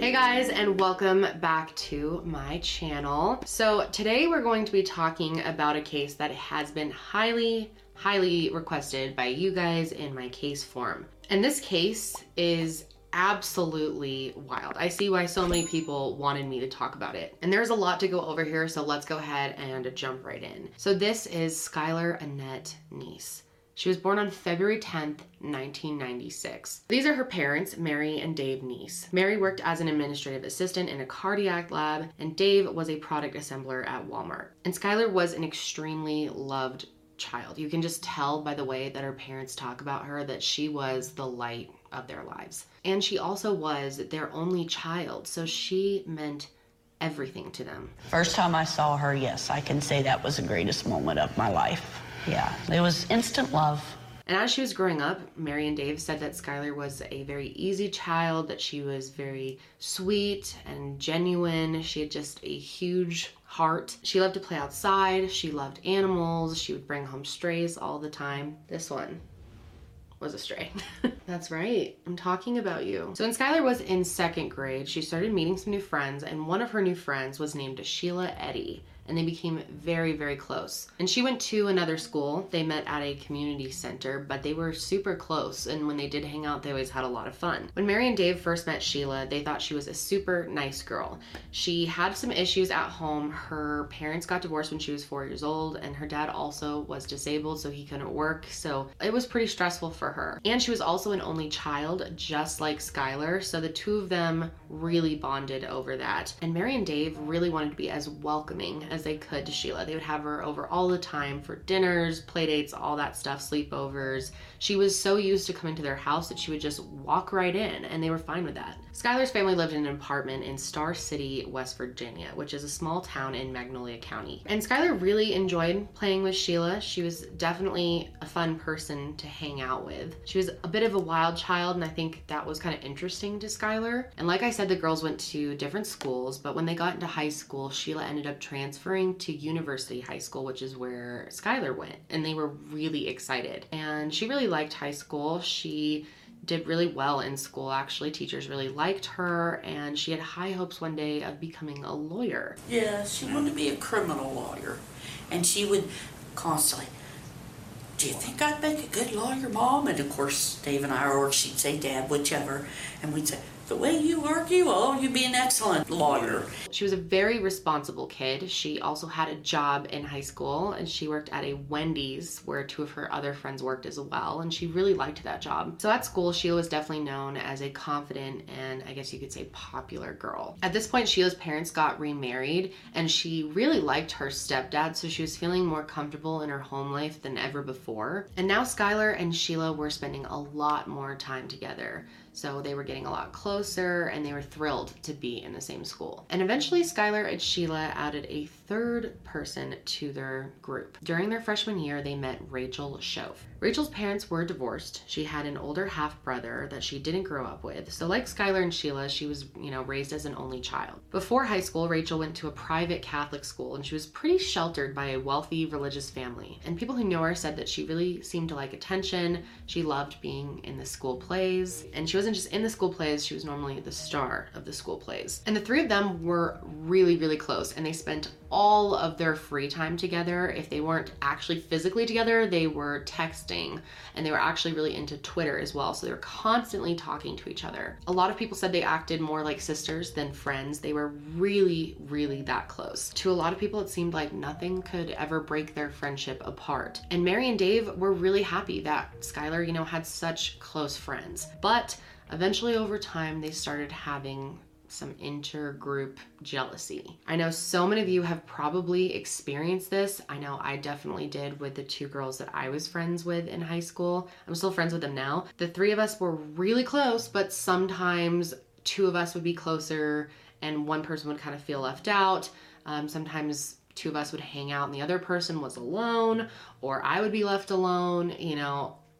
Hey guys, and welcome back to my channel. So today we're going to be talking about a case that has been highly requested by you guys in my case form. And this case is absolutely wild. I see why so many people wanted me to talk about it. And there's a lot to go over here, so let's go ahead and jump right in. So this is Skylar Annette Neese. She was born on February 10th, 1996. These are her parents, Mary and Dave Neese. Mary worked as an administrative assistant in a cardiac lab, and Dave was a product assembler at Walmart. And Skylar was an extremely loved child. You can just tell by the way that her parents talk about her that she was the light of their lives. And she also was their only child, so she meant everything to them. First time I saw her, yes, I can say that was the greatest moment of my life. Yeah, it was instant love. And as she was growing up, Mary and Dave said that Skylar was a very easy child, that she was very sweet and genuine. She had just a huge heart. She loved to play outside. She loved animals. She would bring home strays all the time. This one was a stray. That's right, I'm talking about you. So when Skylar was in second grade, she started meeting some new friends, and one of her new friends was named Sheila Eddy, and they became very, very close. And she went to another school. They met at a community center, but they were super close, and when they did hang out, they always had a lot of fun. When Mary and Dave first met Sheila, they thought she was a super nice girl. She had some issues at home. Her parents got divorced when she was 4 years old, and her dad also was disabled, so he couldn't work, so it was pretty stressful for her. And she was also an only child, just like Skylar, so the two of them really bonded over that. And Mary and Dave really wanted to be as welcoming as they could to Sheila. They would have her over all the time for dinners, playdates, all that stuff, sleepovers. She was so used to coming to their house that she would just walk right in, and they were fine with that. Skylar's family lived in an apartment in Star City, West Virginia, which is a small town in Magnolia County. And Skylar really enjoyed playing with Sheila. She was definitely a fun person to hang out with. She was a bit of a wild child, and I think that was kind of interesting to Skylar. And like I said, the girls went to different schools, but when they got into high school, Sheila ended up transferring to University High School, which is where Skylar went, and they were really excited. And she really liked high school. She did really well in school, actually. Teachers really liked her, and she had high hopes one day of becoming a lawyer. Yeah, she wanted to be a criminal lawyer, and she would constantly, "Do you think I'd make a good lawyer, Mom?" And of course, Dave and I, or she'd say Dad, whichever, and we'd say, "The way you argue, oh, you'd be an excellent lawyer." She was a very responsible kid. She also had a job in high school, and she worked at a Wendy's where two of her other friends worked as well, and she really liked that job. So at school, Sheila was definitely known as a confident and, I guess you could say, popular girl. At this point, Sheila's parents got remarried, and she really liked her stepdad, so she was feeling more comfortable in her home life than ever before. And now Skylar and Sheila were spending a lot more time together. So they were getting a lot closer, and they were thrilled to be in the same school. And eventually Skylar and Sheila added a third person to their group. During their freshman year, they met Rachel Shoaf. Rachel's parents were divorced. She had an older half-brother that she didn't grow up with. So like Skylar and Sheila, she was, raised as an only child. Before high school, Rachel went to a private Catholic school, and she was pretty sheltered by a wealthy religious family. And people who know her said that she really seemed to like attention. She loved being in the school plays, and she wasn't just in the school plays, she was normally the star of the school plays. And the three of them were really, really close, and they spent all of their free time together. If they weren't actually physically together, they were texting, and they were actually really into Twitter as well, so they were constantly talking to each other. A lot of people said they acted more like sisters than friends. They were really, really that close. To a lot of people, it seemed like nothing could ever break their friendship apart. And Mary and Dave were really happy that Skylar, had such close friends. But eventually, over time, they started having some intergroup jealousy. I know so many of you have probably experienced this. I know I definitely did with the two girls that I was friends with in high school. I'm still friends with them now. The three of us were really close, but sometimes two of us would be closer and one person would kind of feel left out. Sometimes two of us would hang out and the other person was alone, or I would be left alone.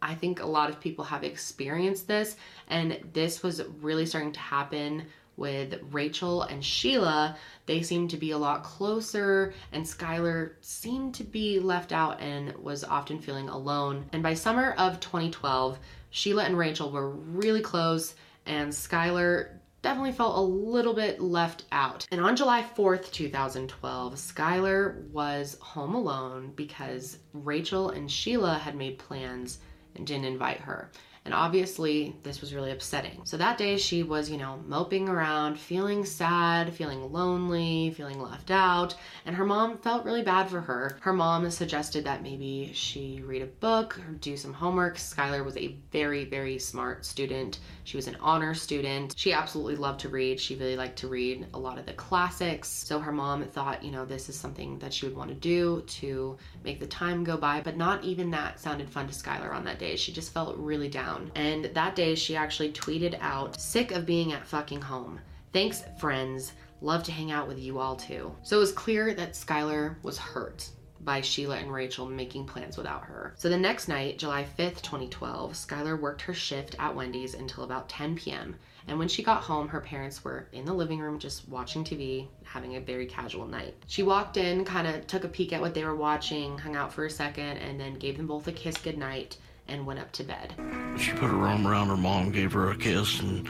I think a lot of people have experienced this, and this was really starting to happen with Rachel and Sheila. They seemed to be a lot closer, and Skylar seemed to be left out and was often feeling alone. And by summer of 2012, Sheila and Rachel were really close, and Skylar definitely felt a little bit left out. And on July 4th, 2012, Skylar was home alone because Rachel and Sheila had made plans and didn't invite her. And obviously this was really upsetting. So that day she was, moping around, feeling sad, feeling lonely, feeling left out. And her mom felt really bad for her. Her mom suggested that maybe she read a book or do some homework. Skylar was a very, very smart student. She was an honor student. She absolutely loved to read. She really liked to read a lot of the classics. So her mom thought, this is something that she would want to do to make the time go by. But not even that sounded fun to Skylar on that day. She just felt really down. And that day she actually tweeted out, "Sick of being at fucking home. Thanks, friends. Love to hang out with you all too." So it was clear that Skylar was hurt by Sheila and Rachel making plans without her. So the next night, July 5th, 2012, Skylar worked her shift at Wendy's until about 10 p.m. And when she got home, her parents were in the living room just watching TV, having a very casual night. She walked in, kind of took a peek at what they were watching, hung out for a second, and then gave them both a kiss goodnight and went up to bed. She put her arm around her mom, gave her a kiss and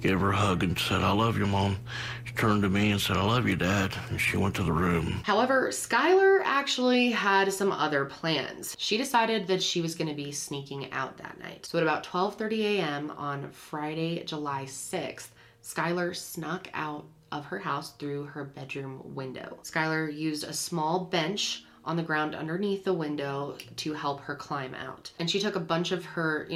gave her a hug and said, "I love you, Mom." She turned to me and said, "I love you, Dad." And she went to the room. However, Skylar actually had some other plans. She decided that she was gonna be sneaking out that night. So at about 12:30 a.m. on Friday, July 6th, Skylar snuck out of her house through her bedroom window. Skylar used a small bench on the ground underneath the window to help her climb out. And she took a bunch of her,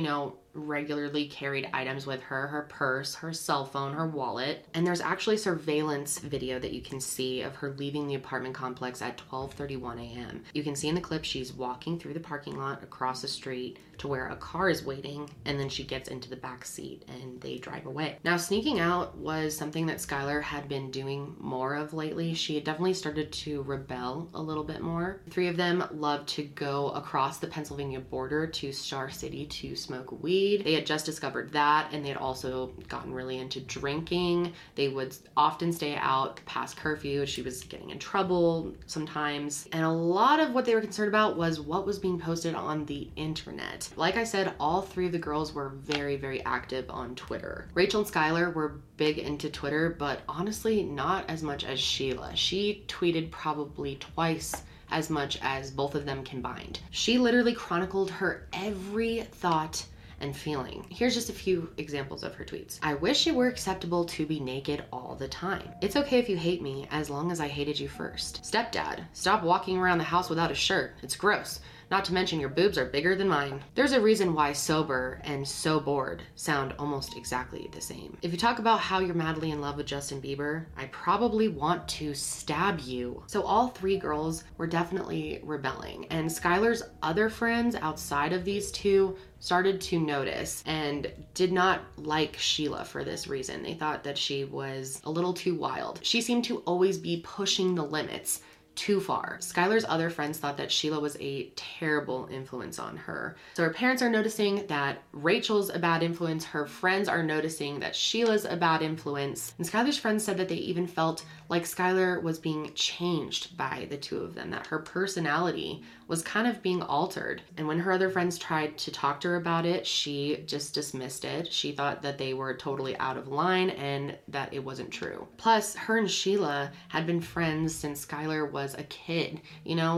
regularly carried items with her, her purse, her cell phone, her wallet. And there's actually surveillance video that you can see of her leaving the apartment complex at 12:31 a.m. You can see in the clip she's walking through the parking lot across the street to where a car is waiting, and then she gets into the back seat and they drive away. Now, sneaking out was something that Skylar had been doing more of lately. She had definitely started to rebel a little bit more. The three of them loved to go across the Pennsylvania border to Star City to smoke weed. They had just discovered that, and they had also gotten really into drinking. They would often stay out past curfew. She was getting in trouble sometimes. And a lot of what they were concerned about was what was being posted on the internet. Like I said, all three of the girls were very, very active on Twitter. Rachel and Skylar were big into Twitter, but honestly, not as much as Sheila. She tweeted probably twice as much as both of them combined. She literally chronicled her every thought and feeling. Here's just a few examples of her tweets. "I wish it were acceptable to be naked all the time. It's okay if you hate me, as long as I hated you first. Stepdad, stop walking around the house without a shirt. It's gross. Not to mention your boobs are bigger than mine. There's a reason why sober and so bored sound almost exactly the same. If you talk about how you're madly in love with Justin Bieber, I probably want to stab you." So all three girls were definitely rebelling, and Skylar's other friends outside of these two started to notice and did not like Sheila for this reason. They thought that she was a little too wild. She seemed to always be pushing the limits too far. Skylar's other friends thought that Sheila was a terrible influence on her. So her parents are noticing that Rachel's a bad influence, her friends are noticing that Sheila's a bad influence, and Skylar's friends said that they even felt like Skylar was being changed by the two of them, that her personality was kind of being altered. And when her other friends tried to talk to her about it, she just dismissed it. She thought that they were totally out of line and that it wasn't true. Plus, her and Sheila had been friends since Skylar was a kid.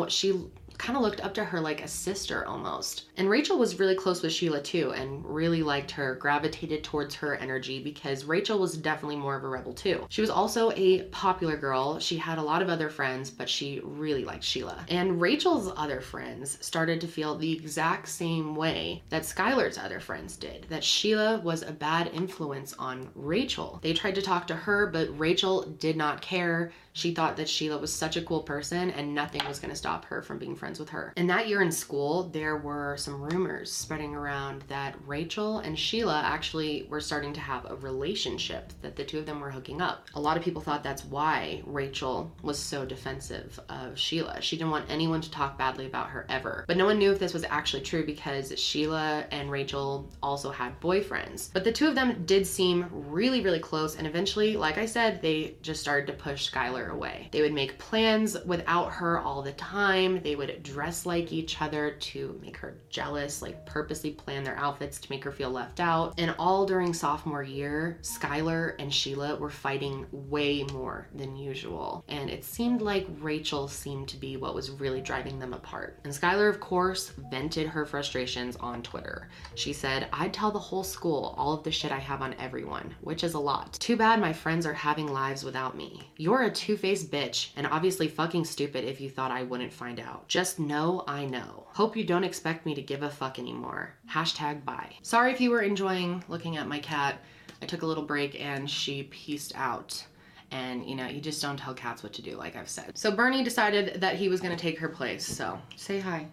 She kind of looked up to her like a sister almost. And Rachel was really close with Sheila too and really liked her, gravitated towards her energy because Rachel was definitely more of a rebel too. She was also a popular girl. She had a lot of other friends, but she really liked Sheila. And Rachel's other friends started to feel the exact same way that Skylar's other friends did, that Sheila was a bad influence on Rachel. They tried to talk to her, but Rachel did not care. She thought that Sheila was such a cool person and nothing was gonna stop her from being friends with her. And that year in school, there were some rumors spreading around that Rachel and Sheila actually were starting to have a relationship, that the two of them were hooking up. A lot of people thought that's why Rachel was so defensive of Sheila. She didn't want anyone to talk badly about her ever. But no one knew if this was actually true because Sheila and Rachel also had boyfriends. But the two of them did seem really, really close, and eventually, like I said, they just started to push Skylar other away. They would make plans without her all the time. They would dress like each other to make her jealous, like purposely plan their outfits to make her feel left out. And all during sophomore year, Skylar and Sheila were fighting way more than usual. And it seemed like Rachel seemed to be what was really driving them apart. And Skylar, of course, vented her frustrations on Twitter. She said, "I'd tell the whole school all of the shit I have on everyone, which is a lot. Too bad my friends are having lives without me. You're a two-faced bitch and obviously fucking stupid if you thought I wouldn't find out. Just know I know. Hope you don't expect me to give a fuck anymore. Hashtag bye." Sorry if you were enjoying looking at my cat. I took a little break and she peaced out. And, you know, you just don't tell cats what to do, like I've said. So Bernie decided that he was going to take her place. So say hi.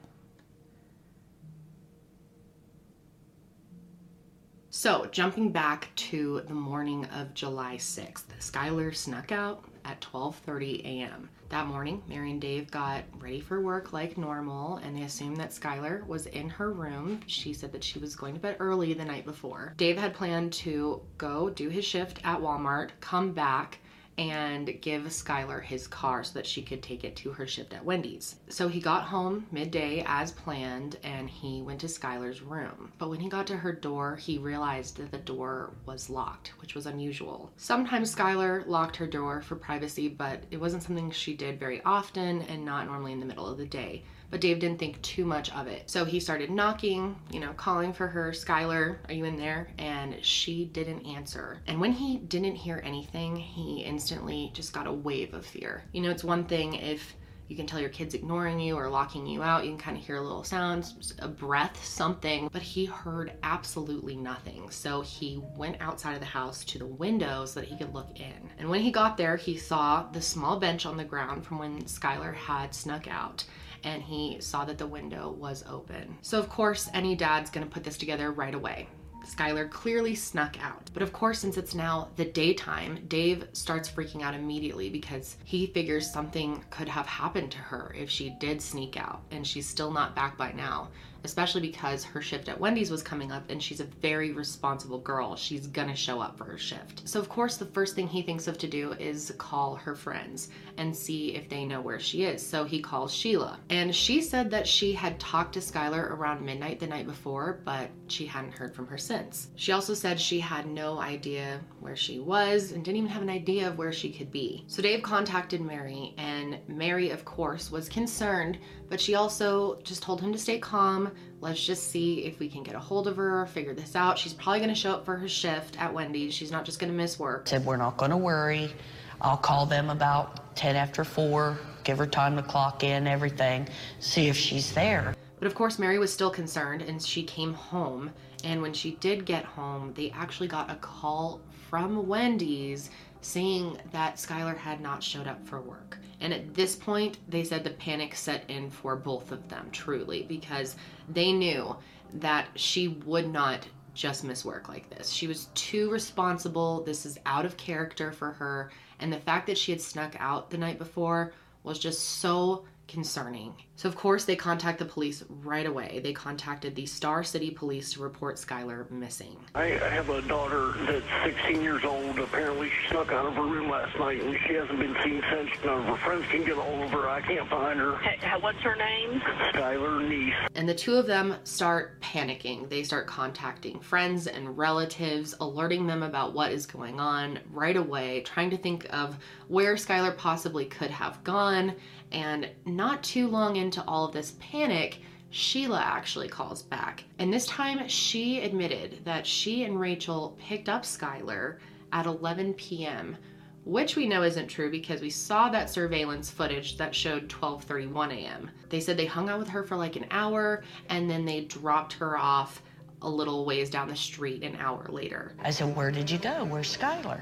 So jumping back to the morning of July 6th, Skylar snuck out at 12:30 a.m. That morning, Mary and Dave got ready for work like normal, and they assumed that Skylar was in her room. She said that she was going to bed early the night before. Dave had planned to go do his shift at Walmart, come back, and give Skylar his car so that she could take it to her shift at Wendy's. So he got home midday as planned, and he went to Skylar's room. But when he got to her door, he realized that the door was locked, which was unusual. Sometimes Skylar locked her door for privacy, but it wasn't something she did very often and not normally in the middle of the day. But Dave didn't think too much of it. So he started knocking, you know, calling for her. "Skylar, are you in there?" And she didn't answer. And when he didn't hear anything, he instantly just got a wave of fear. You know, it's one thing if you can tell your kid's ignoring you or locking you out, you can kind of hear a little sound, a breath, something, but he heard absolutely nothing. So he went outside of the house to the window so that he could look in. And when he got there, he saw the small bench on the ground from when Skylar had snuck out, and he saw that the window was open. So of course, any dad's gonna put this together right away. Skylar clearly snuck out. But of course, since it's now the daytime, Dave starts freaking out immediately because he figures something could have happened to her if she did sneak out, and she's still not back by now, especially because her shift at Wendy's was coming up and she's a very responsible girl. She's gonna show up for her shift. So of course, the first thing he thinks of to do is call her friends and see if they know where she is. So he calls Sheila, and she said that she had talked to Skylar around midnight the night before, but she hadn't heard from her since. She also said she had no idea where she was and didn't even have an idea of where she could be. So Dave contacted Mary, and Mary, of course, was concerned, but she also just told him to stay calm. Let's just see if we can get a hold of her, figure this out. She's probably gonna show up for her shift at Wendy's. She's not just gonna miss work. Said, "We're not gonna worry. I'll call them about 10 after 4, give her time to clock in, everything, see if she's there." But of course, Mary was still concerned, and she came home. And when she did get home, they actually got a call from Wendy's saying that Skylar had not showed up for work. And at this point, they said the panic set in for both of them, truly, because they knew that she would not just miss work like this. She was too responsible. This is out of character for her. And the fact that she had snuck out the night before was just so concerning. So of course, they contact the police right away. They contacted the Star City police to report Skylar missing. I have a daughter that's 16 years old. Apparently she snuck out of her room last night, and she hasn't been seen since. None of her friends can get a hold of her. I can't find her. What's her name? Skylar Neese. And the two of them start panicking. They start contacting friends and relatives, alerting them about what is going on right away, trying to think of where Skylar possibly could have gone. And not too long into all of this panic, Sheila actually calls back. And this time she admitted that she and Rachel picked up Skylar at 11 p.m., which we know isn't true because we saw that surveillance footage that showed 12:31 a.m. They said they hung out with her for like an hour, and then they dropped her off a little ways down the street an hour later. I said, "Where did you go? Where's Skylar?"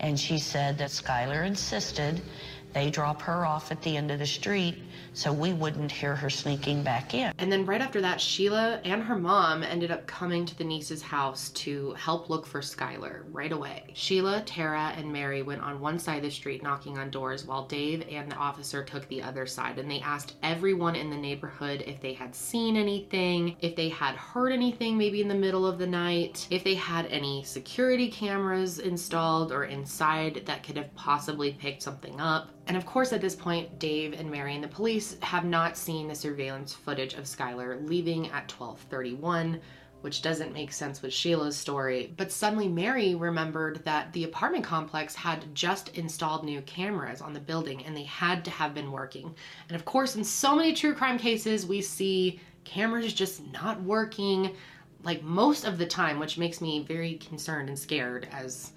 And she said that Skylar insisted They drop her off at the end of the street so we wouldn't hear her sneaking back in. And then right after that, Sheila and her mom ended up coming to the Neese's house to help look for Skylar right away. Sheila, Tara, and Mary went on one side of the street knocking on doors while Dave and the officer took the other side, and they asked everyone in the neighborhood if they had seen anything, if they had heard anything maybe in the middle of the night, if they had any security cameras installed or inside that could have possibly picked something up. And of course, at this point, Dave and Mary and the police have not seen the surveillance footage of Skylar leaving at 12:31, which doesn't make sense with Sheila's story. But suddenly Mary remembered that the apartment complex had just installed new cameras on the building, and they had to have been working. And of course, in so many true crime cases, we see cameras just not working, like most of the time, which makes me very concerned and scared as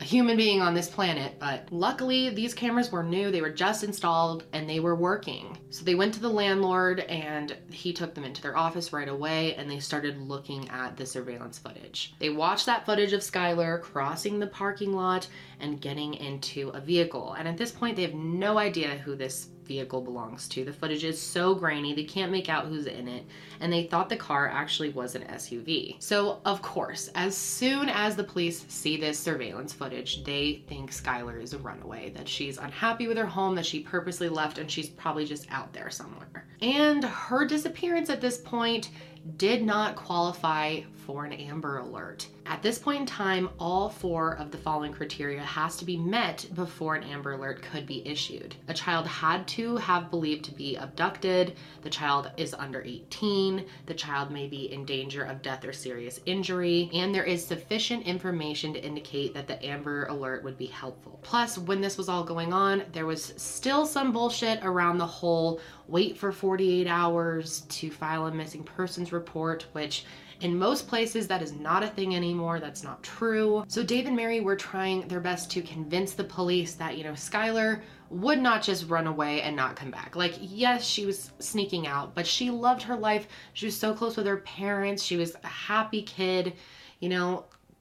a human being on this planet. But luckily these cameras were new, they were just installed, and they were working. So they went to the landlord and he took them into their office right away, and they started looking at the surveillance footage. They watched that footage of Skylar crossing the parking lot and getting into a vehicle, and at this point they have no idea who this vehicle belongs to. The footage is so grainy, they can't make out who's in it, and they thought the car actually was an SUV. So of course, as soon as the police see this surveillance footage, they think Skylar is a runaway, that she's unhappy with her home, that she purposely left, and she's probably just out there somewhere. And her disappearance at this point did not qualify for an Amber Alert. At this point in time, all four of the following criteria has to be met before an Amber Alert could be issued. A child had to have believed to be abducted, the child is under 18, the child may be in danger of death or serious injury, and there is sufficient information to indicate that the Amber Alert would be helpful. Plus, when this was all going on, there was still some bullshit around the whole wait for 48 hours to file a missing persons report, which in most places, that is not a thing anymore. That's not true. So Dave and Mary were trying their best to convince the police that, Skylar would not just run away and not come back. Like, yes, she was sneaking out, but she loved her life. She was so close with her parents. She was a happy kid.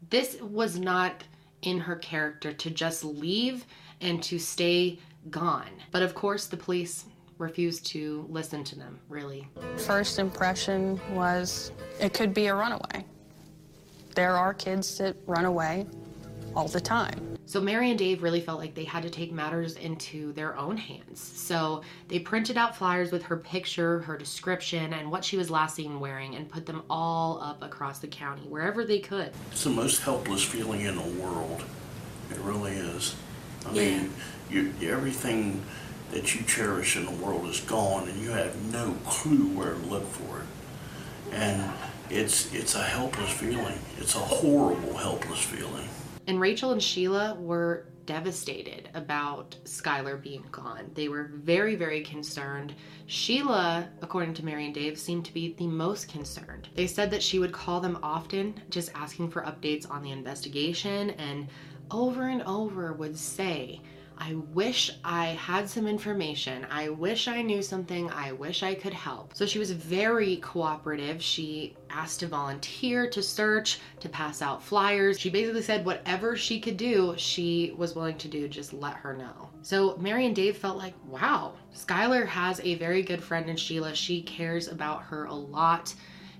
This was not in her character to just leave and to stay gone. But of course, the police refused to listen to them, really. First impression was it could be a runaway. There are kids that run away all the time. So Mary and Dave really felt like they had to take matters into their own hands. So they printed out flyers with her picture, her description, and what she was last seen wearing, and put them all up across the county, wherever they could. It's the most helpless feeling in the world. It really is. I mean, everything that you cherish in the world is gone, and you have no clue where to look for it. And it's a helpless feeling. It's a horrible, helpless feeling. And Rachel and Sheila were devastated about Skylar being gone. They were very, very concerned. Sheila, according to Mary and Dave, seemed to be the most concerned. They said that she would call them often, just asking for updates on the investigation, and over would say, I wish I had some information. I wish I knew something. I wish I could help. So she was very cooperative. She asked to volunteer, to search, to pass out flyers. She basically said whatever she could do, she was willing to do, just let her know. So Mary and Dave felt like, wow, Skylar has a very good friend in Sheila. She cares about her a lot.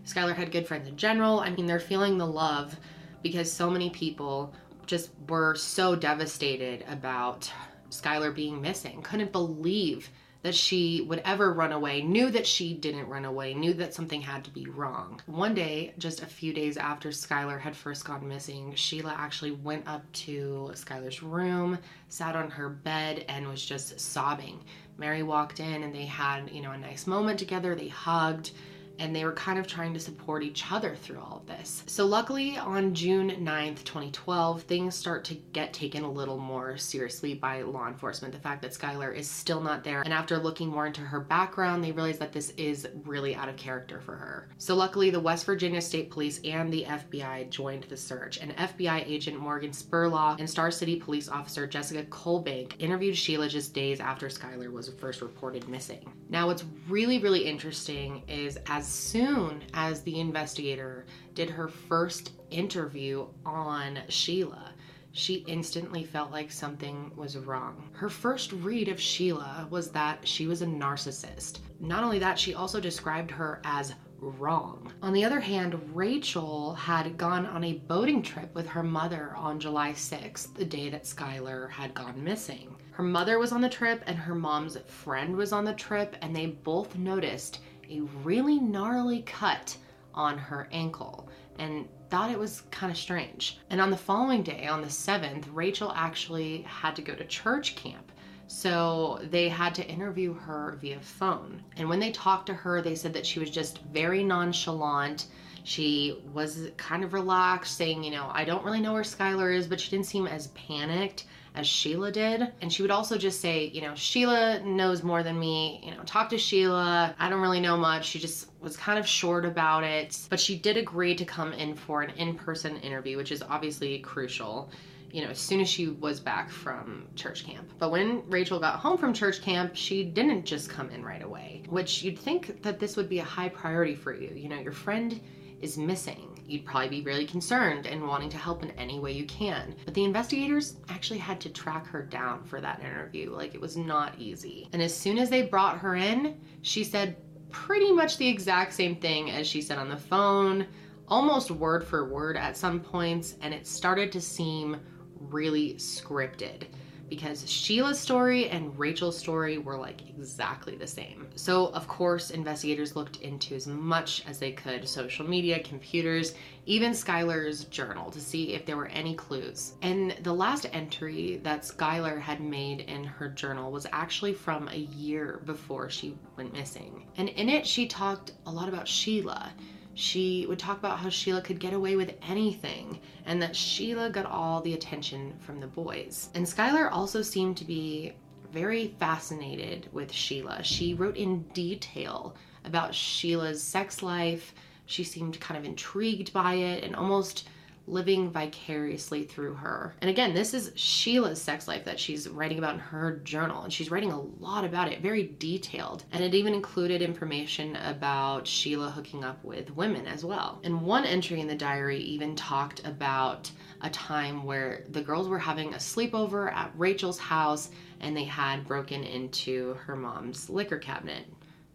Skylar had good friends in general. They're feeling the love because so many people just were so devastated about Skylar being missing, couldn't believe that she would ever run away, knew that she didn't run away, knew that something had to be wrong. One day, just a few days after Skylar had first gone missing, Sheila actually went up to Skylar's room, sat on her bed, and was just sobbing. Mary walked in and they had, a nice moment together. They hugged, and they were kind of trying to support each other through all of this. So luckily, on June 9th, 2012, things start to get taken a little more seriously by law enforcement. The fact that Skylar is still not there, and after looking more into her background, they realize that this is really out of character for her. So luckily, the West Virginia State Police and the FBI joined the search, and FBI agent Morgan Spurlock and Star City police officer Jessica Kolbank interviewed Sheila just days after Skylar was first reported missing. Now, what's really, really interesting is as soon as the investigator did her first interview on Sheila, she instantly felt like something was wrong. Her first read of Sheila was that she was a narcissist. Not only that, she also described her as wrong. On the other hand, Rachel had gone on a boating trip with her mother on July 6th, the day that Skylar had gone missing. Her mother was on the trip and her mom's friend was on the trip, and they both noticed a really gnarly cut on her ankle and thought it was kind of strange. And on the following day, on the 7th, Rachel actually had to go to church camp. So they had to interview her via phone. And when they talked to her, they said that she was just very nonchalant. She was kind of relaxed, saying, you know, I don't really know where Skylar is, but she didn't seem as panicked as Sheila did. And she would also just say, you know, Sheila knows more than me, you know, talk to Sheila. I don't really know much. She just was kind of short about it, but she did agree to come in for an in-person interview, which is obviously crucial, you know, as soon as she was back from church camp. But when Rachel got home from church camp, she didn't just come in right away, which you'd think that this would be a high priority for you. You know, your friend is missing. You'd probably be really concerned and wanting to help in any way you can. But the investigators actually had to track her down for that interview. Like, it was not easy. And as soon as they brought her in, she said pretty much the exact same thing as she said on the phone, almost word for word at some points, and it started to seem really scripted, because Sheila's story and Rachel's story were like exactly the same. So of course, investigators looked into as much as they could, social media, computers, even Skylar's journal, to see if there were any clues. And the last entry that Skylar had made in her journal was actually from a year before she went missing. And in it, she talked a lot about Sheila. She would talk about how Sheila could get away with anything and that Sheila got all the attention from the boys. And Skylar also seemed to be very fascinated with Sheila. She wrote in detail about Sheila's sex life. She seemed kind of intrigued by it and almost living vicariously through her. And again, this is Sheila's sex life that she's writing about in her journal, and she's writing a lot about it, very detailed. And it even included information about Sheila hooking up with women as well. And one entry in the diary even talked about a time where the girls were having a sleepover at Rachel's house and they had broken into her mom's liquor cabinet.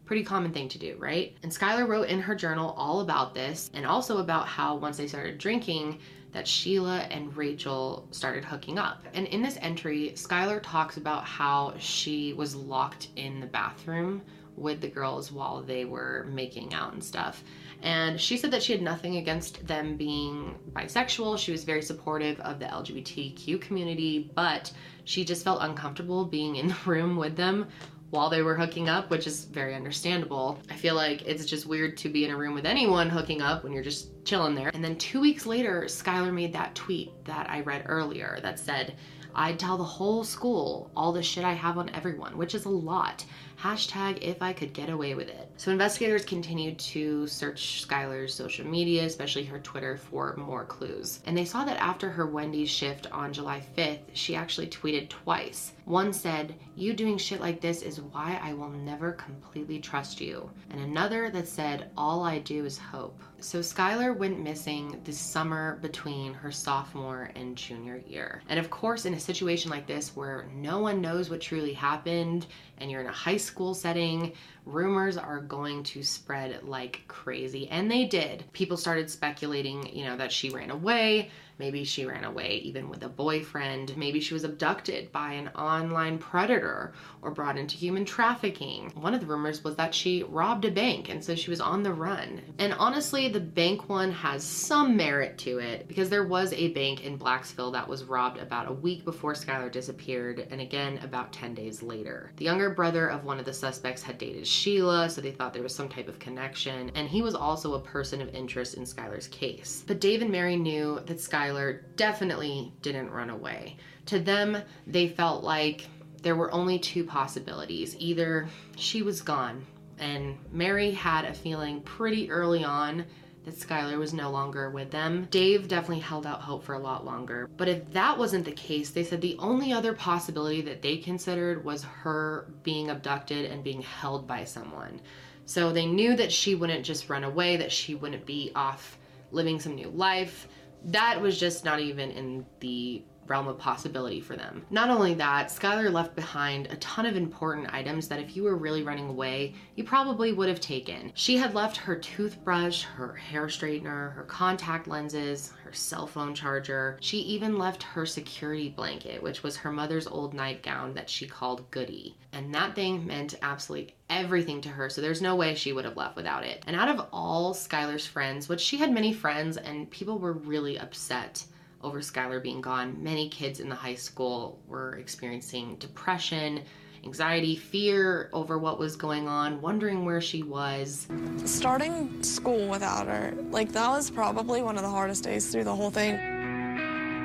Pretty common thing to do, right? And Skylar wrote in her journal all about this, and also about how once they started drinking, that Sheila and Rachel started hooking up. And in this entry, Skylar talks about how she was locked in the bathroom with the girls while they were making out and stuff. And she said that she had nothing against them being bisexual. She was very supportive of the LGBTQ community, but she just felt uncomfortable being in the room with them while they were hooking up, which is very understandable. I feel like it's just weird to be in a room with anyone hooking up when you're just chilling there. And then 2 weeks later, Skylar made that tweet that I read earlier that said, I'd tell the whole school all the shit I have on everyone, which is a lot. Hashtag if I could get away with it. So investigators continued to search Skylar's social media, especially her Twitter, for more clues. And they saw that after her Wendy's shift on July 5th, she actually tweeted twice. One said, you doing shit like this is why I will never completely trust you. And another that said, all I do is hope. So Skylar went missing this summer between her sophomore and junior year. And of course, in a situation like this where no one knows what truly happened and you're in a high school setting, rumors are going to spread like crazy. And they did. People started speculating, you know, that she ran away. Maybe she ran away even with a boyfriend. Maybe she was abducted by an online predator or brought into human trafficking. One of the rumors was that she robbed a bank, and so she was on the run. And honestly, the bank one has some merit to it, because there was a bank in Blacksville that was robbed about a week before Skylar disappeared, and again about 10 days later. The younger brother of one of the suspects had dated Sheila, so they thought there was some type of connection, and he was also a person of interest in Skylar's case. But Dave and Mary knew that Skylar definitely didn't run away. To them, they felt like there were only two possibilities. Either she was gone, and Mary had a feeling pretty early on that Skylar was no longer with them. Dave definitely held out hope for a lot longer. But if that wasn't the case, they said the only other possibility that they considered was her being abducted and being held by someone. So they knew that she wouldn't just run away, that she wouldn't be off living some new life. That was just not even in the realm of possibility for them. Not only that, Skylar left behind a ton of important items that if you were really running away, you probably would have taken. She had left her toothbrush, her hair straightener, her contact lenses, her cell phone charger. She even left her security blanket, which was her mother's old nightgown that she called Goody. And that thing meant absolutely everything to her, so there's no way she would have left without it. And out of all Skylar's friends, which she had many friends, and people were really upset over Skylar being gone. Many kids in the high school were experiencing depression, anxiety, fear over what was going on, wondering where she was. Starting school without her, like, that was probably one of the hardest days through the whole thing.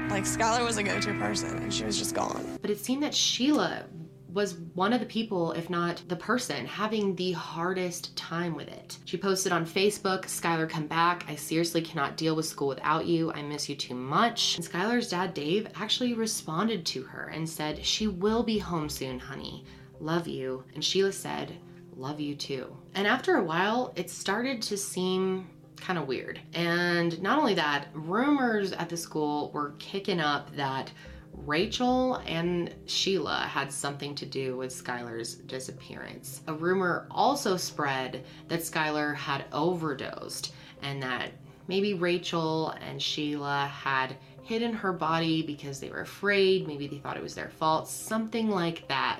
Like, Skylar was a go-to person, and she was just gone. But it seemed that Sheila was one of the people, if not the person, having the hardest time with it. She posted on Facebook, "Skylar, come back. I seriously cannot deal with school without you. I miss you too much." And Skylar's dad, Dave, actually responded to her and said, "She will be home soon, honey. Love you." And Sheila said, "Love you too." And after a while, it started to seem kind of weird. And not only that, rumors at the school were kicking up that Rachel and Sheila had something to do with Skylar's disappearance. A rumor also spread that Skylar had overdosed and that maybe Rachel and Sheila had hidden her body because they were afraid, maybe they thought it was their fault, something like that.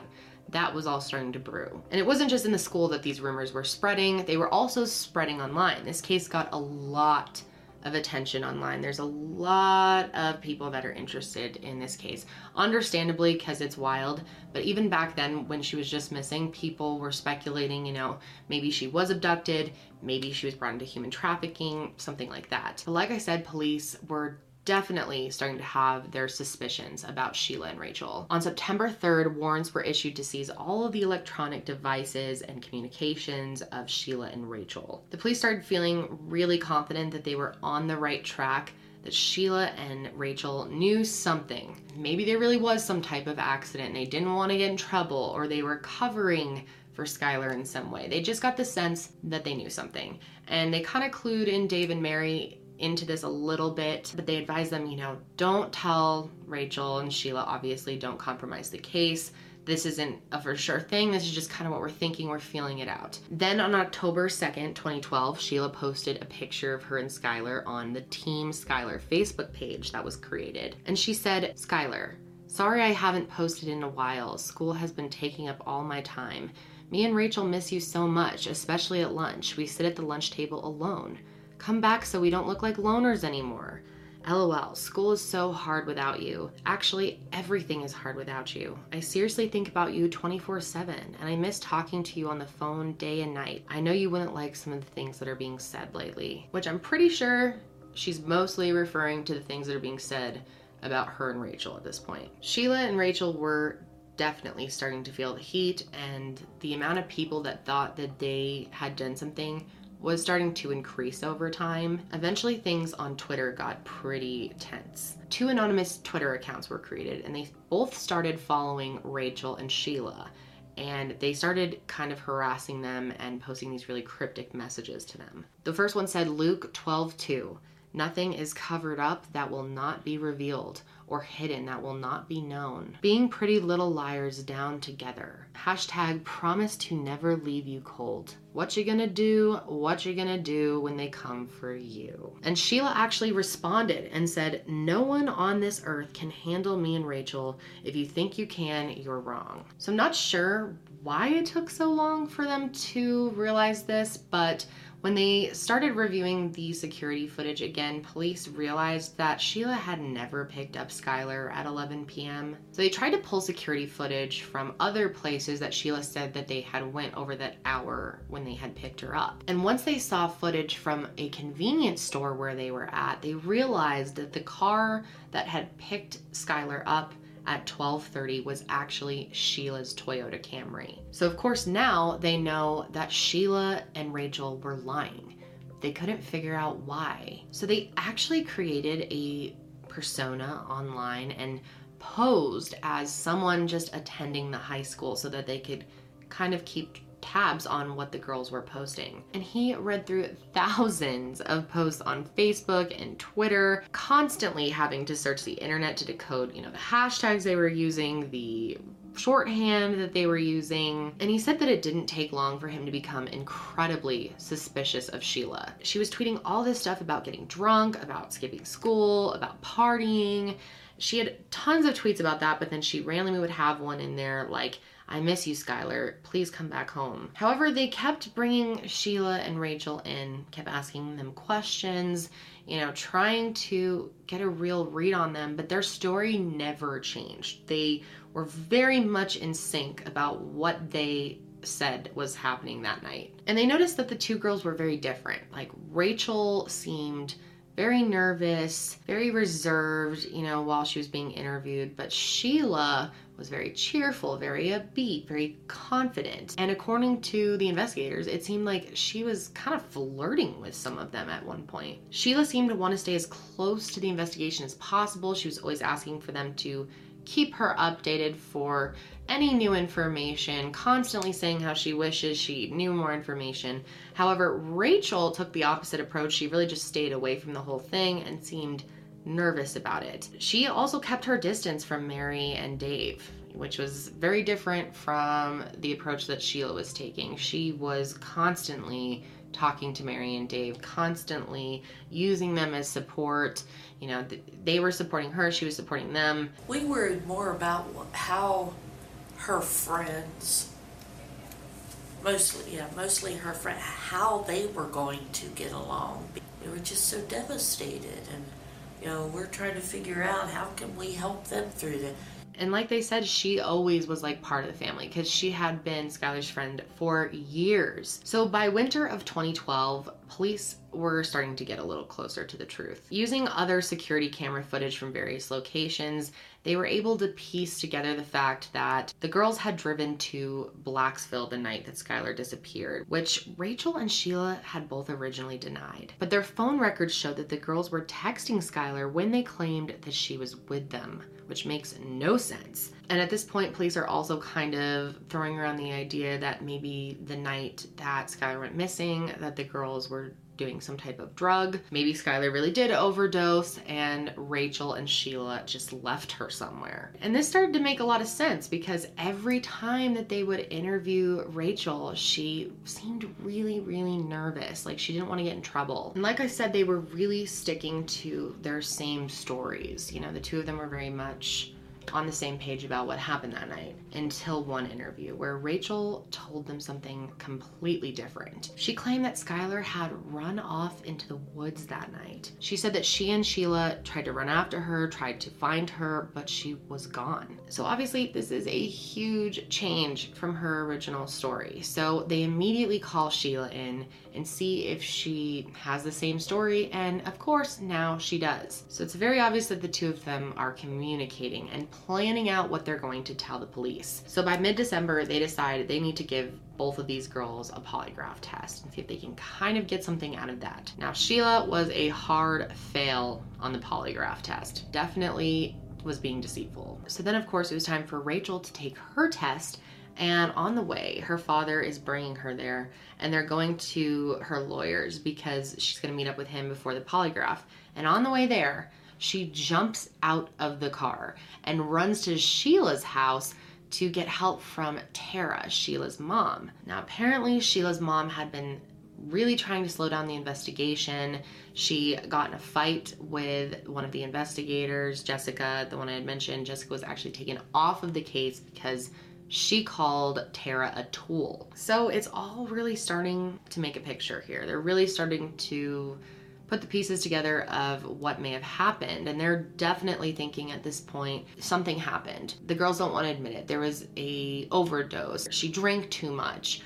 That was all starting to brew. And it wasn't just in the school that these rumors were spreading, they were also spreading online. This case got a lot of attention online. There's a lot of people that are interested in this case, understandably, because it's wild. But even back then, when she was just missing, people were speculating, you know, maybe she was abducted, maybe she was brought into human trafficking, something like that. But like I said, police were definitely starting to have their suspicions about Sheila and Rachel. On September 3rd, warrants were issued to seize all of the electronic devices and communications of Sheila and Rachel. The police started feeling really confident that they were on the right track, that Sheila and Rachel knew something. Maybe there really was some type of accident and they didn't want to get in trouble, or they were covering for Skylar in some way. They just got the sense that they knew something. And they kind of clued in Dave and Mary into this a little bit, but they advised them, you know, don't tell Rachel and Sheila, obviously, don't compromise the case. This isn't a for sure thing. This is just kind of what we're thinking. We're feeling it out. Then on October 2nd, 2012, Sheila posted a picture of her and Skylar on the Team Skylar Facebook page that was created. And she said, "Skylar, sorry I haven't posted in a while. School has been taking up all my time. Me and Rachel miss you so much, especially at lunch. We sit at the lunch table alone. Come back so we don't look like loners anymore. LOL, school is so hard without you. Actually, everything is hard without you. I seriously think about you 24/7, and I miss talking to you on the phone day and night. I know you wouldn't like some of the things that are being said lately." Which I'm pretty sure she's mostly referring to the things that are being said about her and Rachel at this point. Sheila and Rachel were definitely starting to feel the heat, and the amount of people that thought that they had done something was starting to increase over time. Eventually, things on Twitter got pretty tense. Two anonymous Twitter accounts were created, and they both started following Rachel and Sheila, and they started kind of harassing them and posting these really cryptic messages to them. The first one said, "Luke 12:2, nothing is covered up that will not be revealed, or hidden that will not be known. Being pretty little liars down together. Hashtag promise to never leave you cold. What you gonna do? What you gonna do when they come for you?" And Sheila actually responded and said, "No one on this earth can handle me and Rachel. If you think you can, you're wrong." So I'm not sure why it took so long for them to realize this, but when they started reviewing the security footage again, police realized that Sheila had never picked up Skylar at 11 p.m. So they tried to pull security footage from other places that Sheila said that they had went over that hour when they had picked her up. And once they saw footage from a convenience store where they were at, they realized that the car that had picked Skylar up at 12:30 was actually Sheila's Toyota Camry. So of course now they know that Sheila and Rachel were lying. They couldn't figure out why. So they actually created a persona online and posed as someone just attending the high school so that they could kind of keep tabs on what the girls were posting. And he read through thousands of posts on Facebook and Twitter, constantly having to search the internet to decode, the hashtags they were using, the shorthand that they were using. And he said that it didn't take long for him to become incredibly suspicious of Sheila. She was tweeting all this stuff about getting drunk, about skipping school, about partying. She had tons of tweets about that, but then she randomly would have one in there like, "I miss you, Skylar. Please come back home." However, they kept bringing Sheila and Rachel in, kept asking them questions, trying to get a real read on them, but their story never changed. They were very much in sync about what they said was happening that night. And they noticed that the two girls were very different. Like, Rachel seemed very nervous, very reserved, while she was being interviewed, but Sheila was very cheerful, very upbeat, very confident. And according to the investigators, it seemed like she was kind of flirting with some of them at one point. Sheila seemed to want to stay as close to the investigation as possible. She was always asking for them to keep her updated for any new information, constantly saying how she wishes she knew more information. However, Rachel took the opposite approach. She really just stayed away from the whole thing and seemed nervous about it. She also kept her distance from Mary and Dave, which was very different from the approach that Sheila was taking. She was constantly talking to Mary and Dave, constantly using them as support. They were supporting her, she was supporting them. We worried more about how her friends, mostly her friend, how they were going to get along. They were just so devastated, and we're trying to figure out how can we help them through this. And like they said, she always was like part of the family because she had been Skylar's friend for years. So by winter of 2012, police were starting to get a little closer to the truth. Using other security camera footage from various locations, they were able to piece together the fact that the girls had driven to Blacksville the night that Skylar disappeared, which Rachel and Sheila had both originally denied. But their phone records showed that the girls were texting Skylar when they claimed that she was with them, which makes no sense. And at this point, police are also kind of throwing around the idea that maybe the night that Skylar went missing, that the girls were doing some type of drug. Maybe Skylar really did overdose and Rachel and Sheila just left her somewhere. And this started to make a lot of sense because every time that they would interview Rachel, she seemed really, really nervous. Like, she didn't want to get in trouble. And like I said, they were really sticking to their same stories. The two of them were very much on the same page about what happened that night until one interview where Rachel told them something completely different. She claimed that Skylar had run off into the woods that night. She said that she and Sheila tried to run after her, tried to find her, but she was gone. So obviously this is a huge change from her original story. So they immediately call Sheila in and see if she has the same story, and of course now she does. So it's very obvious that the two of them are communicating and planning out what they're going to tell the police. So by mid-December, they decide they need to give both of these girls a polygraph test and see if they can kind of get something out of that. Now, Sheila was a hard fail on the polygraph test. Definitely was being deceitful. So then, of course, it was time for Rachel to take her test, and on the way, her father is bringing her there, and they're going to her lawyer's because she's going to meet up with him before the polygraph. And on the way there, she jumps out of the car and runs to Sheila's house to get help from Tara, Sheila's mom. Now, apparently Sheila's mom had been really trying to slow down the investigation. She got in a fight with one of the investigators, Jessica, the one I had mentioned. Jessica was actually taken off of the case because she called Tara a tool. So it's all really starting to make a picture here. They're really starting to put the pieces together of what may have happened, and they're definitely thinking at this point something happened. The girls don't want to admit it. There was a overdose. She drank too much.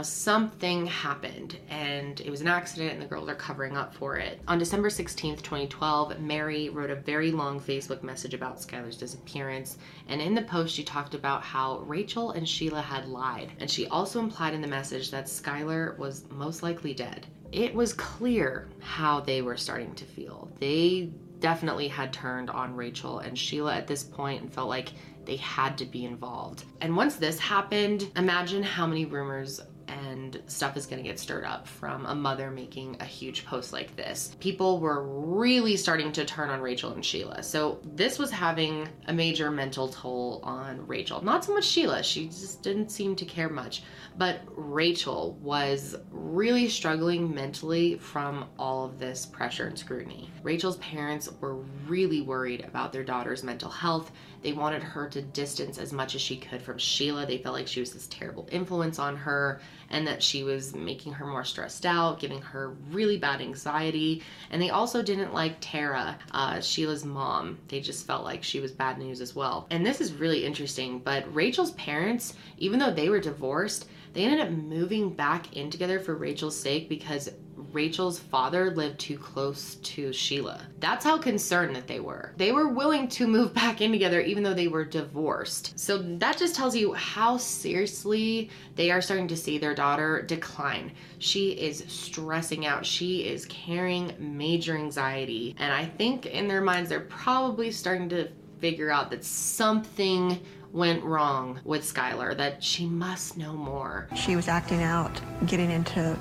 Something happened, and it was an accident, and the girls are covering up for it. On December 16th, 2012, Mary wrote a very long Facebook message about Skylar's disappearance, and in the post she talked about how Rachel and Sheila had lied, and she also implied in the message that Skylar was most likely dead. It was clear how they were starting to feel. They definitely had turned on Rachel and Sheila at this point and felt like they had to be involved. And once this happened, imagine how many rumors and stuff is going to get stirred up from a mother making a huge post like this. People were really starting to turn on Rachel and Sheila. So this was having a major mental toll on Rachel. Not so much Sheila, she just didn't seem to care much, but Rachel was really struggling mentally from all of this pressure and scrutiny. Rachel's parents were really worried about their daughter's mental health. They wanted her to distance as much as she could from Sheila. They felt like she was this terrible influence on her and that she was making her more stressed out, giving her really bad anxiety. And they also didn't like Tara, Sheila's mom. They just felt like she was bad news as well. And this is really interesting, but Rachel's parents, even though they were divorced, they ended up moving back in together for Rachel's sake because Rachel's father lived too close to Sheila. That's how concerned that they were. They were willing to move back in together even though they were divorced. So that just tells you how seriously they are starting to see their daughter decline. She is stressing out. She is carrying major anxiety. And I think in their minds, they're probably starting to figure out that something went wrong with Skylar, that she must know more. She was acting out, getting into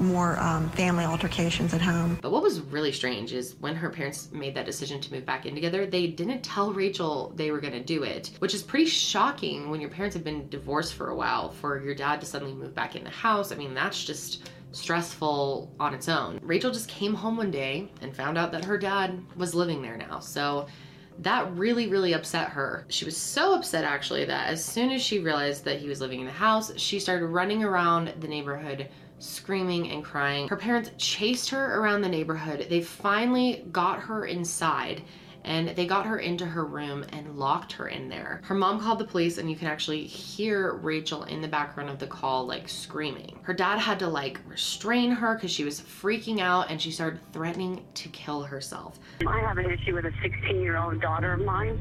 more family altercations at home. But what was really strange is when her parents made that decision to move back in together, they didn't tell Rachel they were gonna do it, which is pretty shocking when your parents have been divorced for a while, for your dad to suddenly move back in the house. I mean, that's just stressful on its own. Rachel just came home one day and found out that her dad was living there now. So that really, really upset her. She was so upset actually that as soon as she realized that he was living in the house, she started running around the neighborhood screaming and crying. Her parents chased her around the neighborhood. They finally got her inside and they got her into her room and locked her in there. Her mom called the police and you can actually hear Rachel in the background of the call like screaming. Her dad had to like restrain her because she was freaking out and she started threatening to kill herself. I have an issue with a 16-year-old daughter of mine.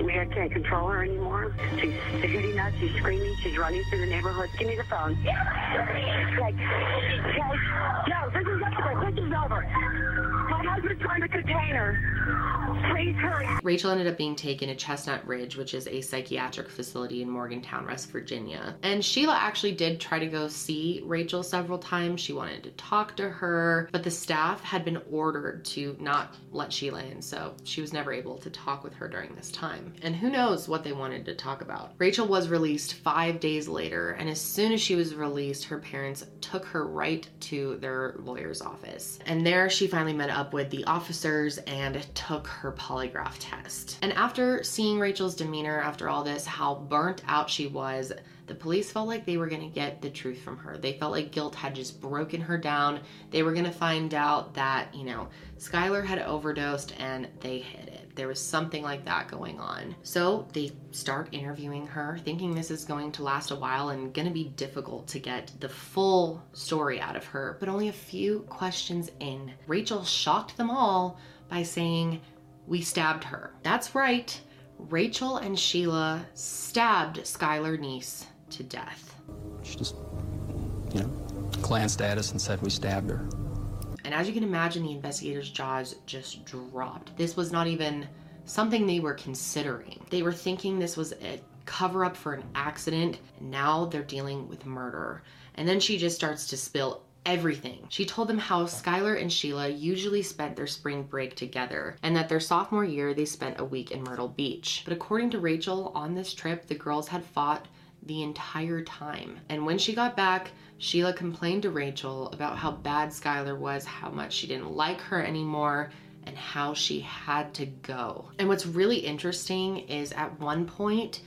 I can't control her anymore. She's shooting us, she's screaming, she's running through the neighborhood. Give me the phone. No, this is over. My husband's trying to contain her. Please hurry. Rachel ended up being taken to Chestnut Ridge, which is a psychiatric facility in Morgantown, West Virginia. And Sheila actually did try to go see Rachel several times. She wanted to talk to her, but the staff had been ordered to not let Sheila in, so she was never able to talk with her during this time. And who knows what they wanted to talk about. Rachel was released 5 days later, and as soon as she was released, her parents took her right to their lawyer's office. And there she finally met up with the officers and took her polygraph test. And after seeing Rachel's demeanor after all this, how burnt out she was, the police felt like they were gonna get the truth from her. They felt like guilt had just broken her down. They were gonna find out that, you know, Skylar had overdosed and they hid it. There was something like that going on. So they start interviewing her, thinking this is going to last a while and gonna be difficult to get the full story out of her, but only a few questions in, Rachel shocked them all by saying, "We stabbed her." That's right, Rachel and Sheila stabbed Skylar Neese to death. She just, you know, glanced at us and said we stabbed her. And as you can imagine, the investigators' jaws just dropped. This was not even something they were considering. They were thinking this was a cover up for an accident, and now they're dealing with murder. And then she just starts to spill everything. She told them how Skylar and Sheila usually spent their spring break together and that their sophomore year they spent a week in Myrtle Beach. But according to Rachel, on this trip, the girls had fought the entire time. And when she got back, Sheila complained to Rachel about how bad Skylar was, how much she didn't like her anymore, and how she had to go. And what's really interesting is at one point,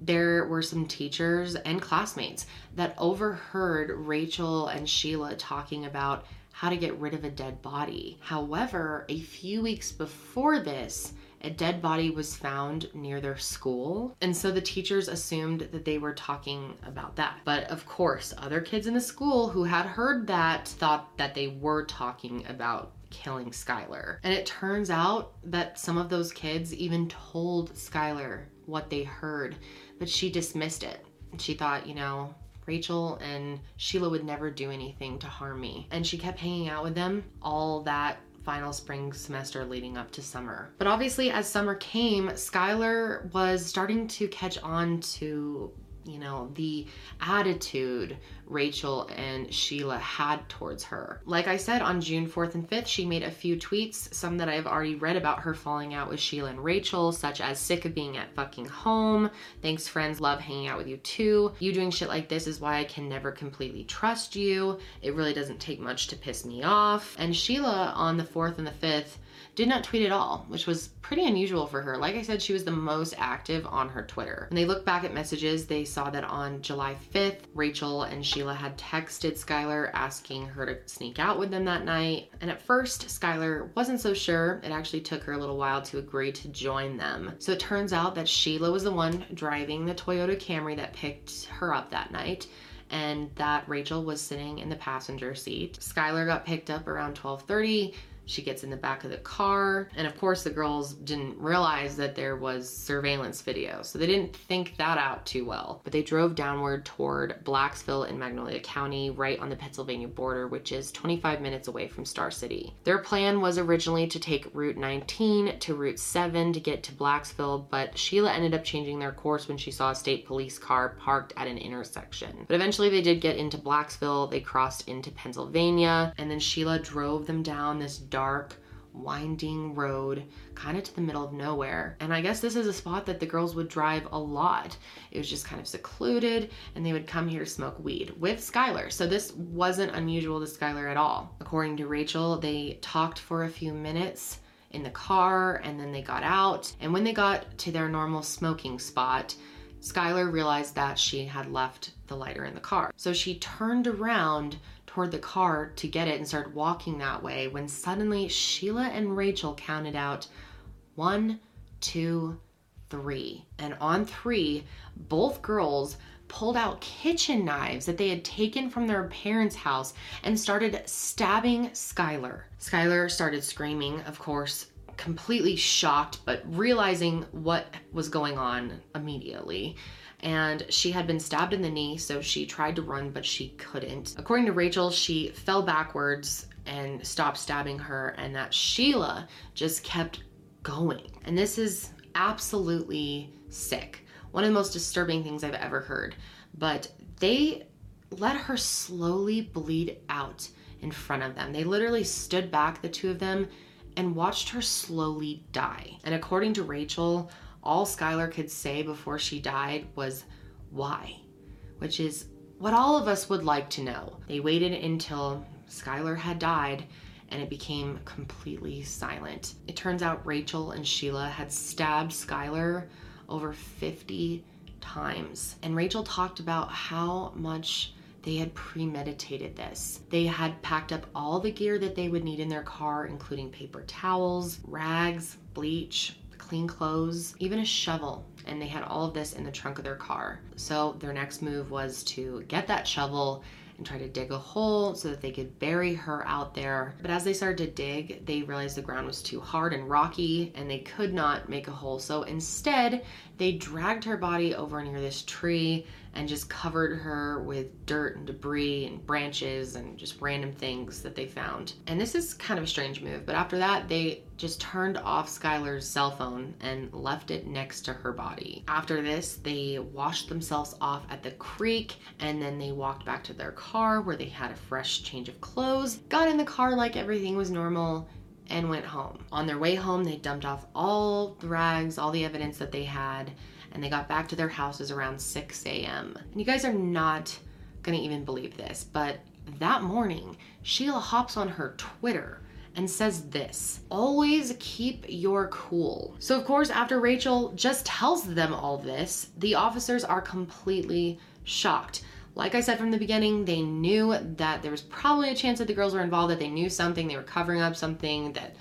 there were some teachers and classmates that overheard Rachel and Sheila talking about how to get rid of a dead body. However, a few weeks before this, a dead body was found near their school. And so the teachers assumed that they were talking about that. But of course, other kids in the school who had heard that thought that they were talking about killing Skylar. And it turns out that some of those kids even told Skylar what they heard, but she dismissed it. She thought, you know, Rachel and Sheila would never do anything to harm me. And she kept hanging out with them all that final spring semester leading up to summer. But obviously as summer came, Skylar was starting to catch on to you know, the attitude Rachel and Sheila had towards her. Like I said, on June 4th and 5th, she made a few tweets, some that I've already read about her falling out with Sheila and Rachel, such as sick of being at fucking home, thanks friends, love hanging out with you too, you doing shit like this is why I can never completely trust you, it really doesn't take much to piss me off. And Sheila on the 4th and the 5th did not tweet at all, which was pretty unusual for her. Like I said, she was the most active on her Twitter. When they look back at messages, they saw that on July 5th, Rachel and Sheila had texted Skylar asking her to sneak out with them that night. And at first, Skylar wasn't so sure. It actually took her a little while to agree to join them. So it turns out that Sheila was the one driving the Toyota Camry that picked her up that night, and that Rachel was sitting in the passenger seat. Skylar got picked up around 12:30. She gets in the back of the car, and of course the girls didn't realize that there was surveillance video, so they didn't think that out too well. But they drove downward toward Blacksville in Magnolia County, right on the Pennsylvania border, which is 25 minutes away from Star City. Their plan was originally to take Route 19 to Route 7 to get to Blacksville, but Sheila ended up changing their course when she saw a state police car parked at an intersection. But eventually they did get into Blacksville, they crossed into Pennsylvania, and then Sheila drove them down this dark, winding road, kind of to the middle of nowhere. And I guess this is a spot that the girls would drive a lot. It was just kind of secluded, and they would come here to smoke weed with Skylar. So this wasn't unusual to Skylar at all. According to Rachel, they talked for a few minutes in the car, and then they got out. And when they got to their normal smoking spot, Skylar realized that she had left the lighter in the car. So she turned around toward the car to get it and started walking that way, when suddenly Sheila and Rachel counted out 1, 2, 3. And on 3, both girls pulled out kitchen knives that they had taken from their parents' house and started stabbing Skylar. Skylar started screaming, of course, completely shocked, but realizing what was going on immediately. And she had been stabbed in the knee, so she tried to run, but she couldn't. According to Rachel, she fell backwards and stopped stabbing her, and that Sheila just kept going. And this is absolutely sick. One of the most disturbing things I've ever heard. But they let her slowly bleed out in front of them. They literally stood back, the two of them, and watched her slowly die. And according to Rachel, all Skylar could say before she died was, why? Which is what all of us would like to know. They waited until Skylar had died and it became completely silent. It turns out Rachel and Sheila had stabbed Skylar over 50 times. And Rachel talked about how much they had premeditated this. They had packed up all the gear that they would need in their car, including paper towels, rags, bleach, clean clothes, even a shovel, and they had all of this in the trunk of their car. So their next move was to get that shovel and try to dig a hole so that they could bury her out there. But as they started to dig, they realized the ground was too hard and rocky and they could not make a hole. So instead, they dragged her body over near this tree and just covered her with dirt and debris and branches and just random things that they found. And this is kind of a strange move, but after that, they just turned off Skylar's cell phone and left it next to her body. After this, they washed themselves off at the creek, and then they walked back to their car where they had a fresh change of clothes, got in the car like everything was normal, and went home. On their way home, they dumped off all the rags, all the evidence that they had, and they got back to their houses around 6 a.m. And you guys are not gonna even believe this, but that morning, Sheila hops on her Twitter and says this, always keep your cool. So of course, after Rachel just tells them all this, the officers are completely shocked. Like I said from the beginning, they knew that there was probably a chance that the girls were involved, that they knew something, they were covering up something, that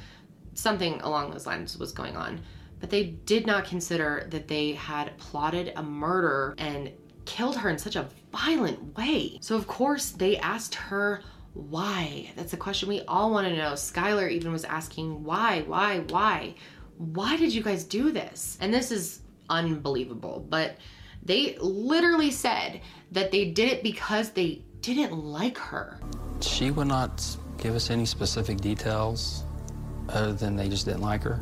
something along those lines was going on. But they did not consider that they had plotted a murder and killed her in such a violent way. So of course they asked her why. That's a question we all want to know. Skylar even was asking why? Why did you guys do this? And this is unbelievable, but they literally said that they did it because they didn't like her. She would not give us any specific details other than they just didn't like her.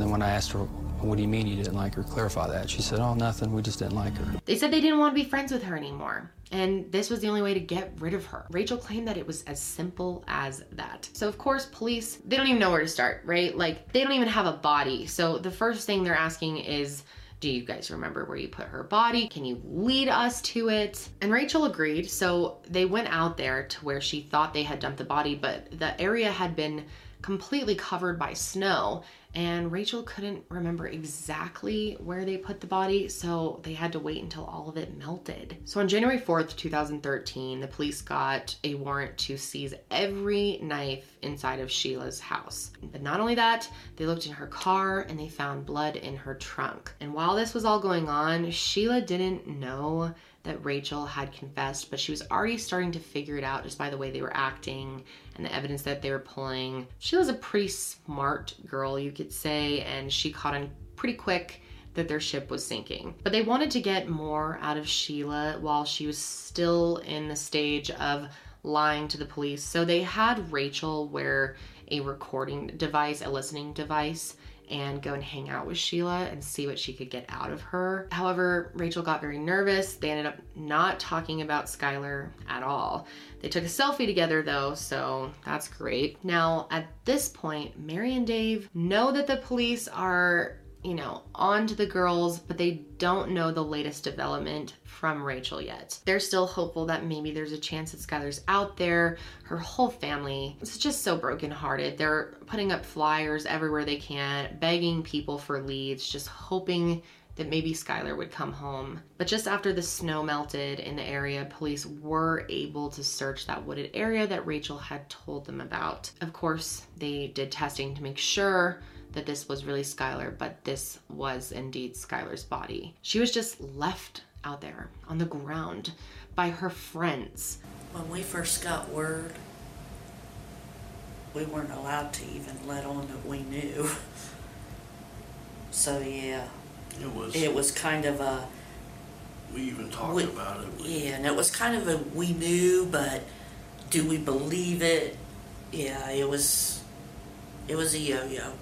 And then when I asked her, what do you mean you didn't like her? Clarify that. She said, oh, nothing. We just didn't like her. They said they didn't want to be friends with her anymore. And this was the only way to get rid of her. Rachel claimed that it was as simple as that. So of course, police, they don't even know where to start, right? Like, they don't even have a body. So the first thing they're asking is, do you guys remember where you put her body? Can you lead us to it? And Rachel agreed. So they went out there to where she thought they had dumped the body, but the area had been completely covered by snow, and Rachel couldn't remember exactly where they put the body, so they had to wait until all of it melted. So on January 4th, 2013, the police got a warrant to seize every knife inside of Sheila's house. But not only that, they looked in her car and they found blood in her trunk. And while this was all going on, Sheila didn't know that Rachel had confessed, but she was already starting to figure it out just by the way they were acting and the evidence that they were pulling. She was a pretty smart girl, you could say, and she caught on pretty quick that their ship was sinking. But they wanted to get more out of Sheila while she was still in the stage of lying to the police. So they had Rachel wear a recording device, a listening device, and go and hang out with Sheila and see what she could get out of her. However, Rachel got very nervous. They ended up not talking about Skylar at all. They took a selfie together though, so that's great. Now, at this point, Mary and Dave know that the police are, you know, on to the girls, but they don't know the latest development from Rachel yet. They're still hopeful that maybe there's a chance that Skylar's out there. Her whole family is just so brokenhearted. They're putting up flyers everywhere they can, begging people for leads, just hoping that maybe Skylar would come home. But just after the snow melted in the area, police were able to search that wooded area that Rachel had told them about. Of course, they did testing to make sure that this was really Skylar, but this was indeed Skylar's body. She was just left out there on the ground by her friends. When we first got word, we weren't allowed to even let on that we knew. So yeah, it was kind of a... We even talked about it. Yeah, and it was kind of a we knew, but do we believe it? Yeah, it was a yo-yo.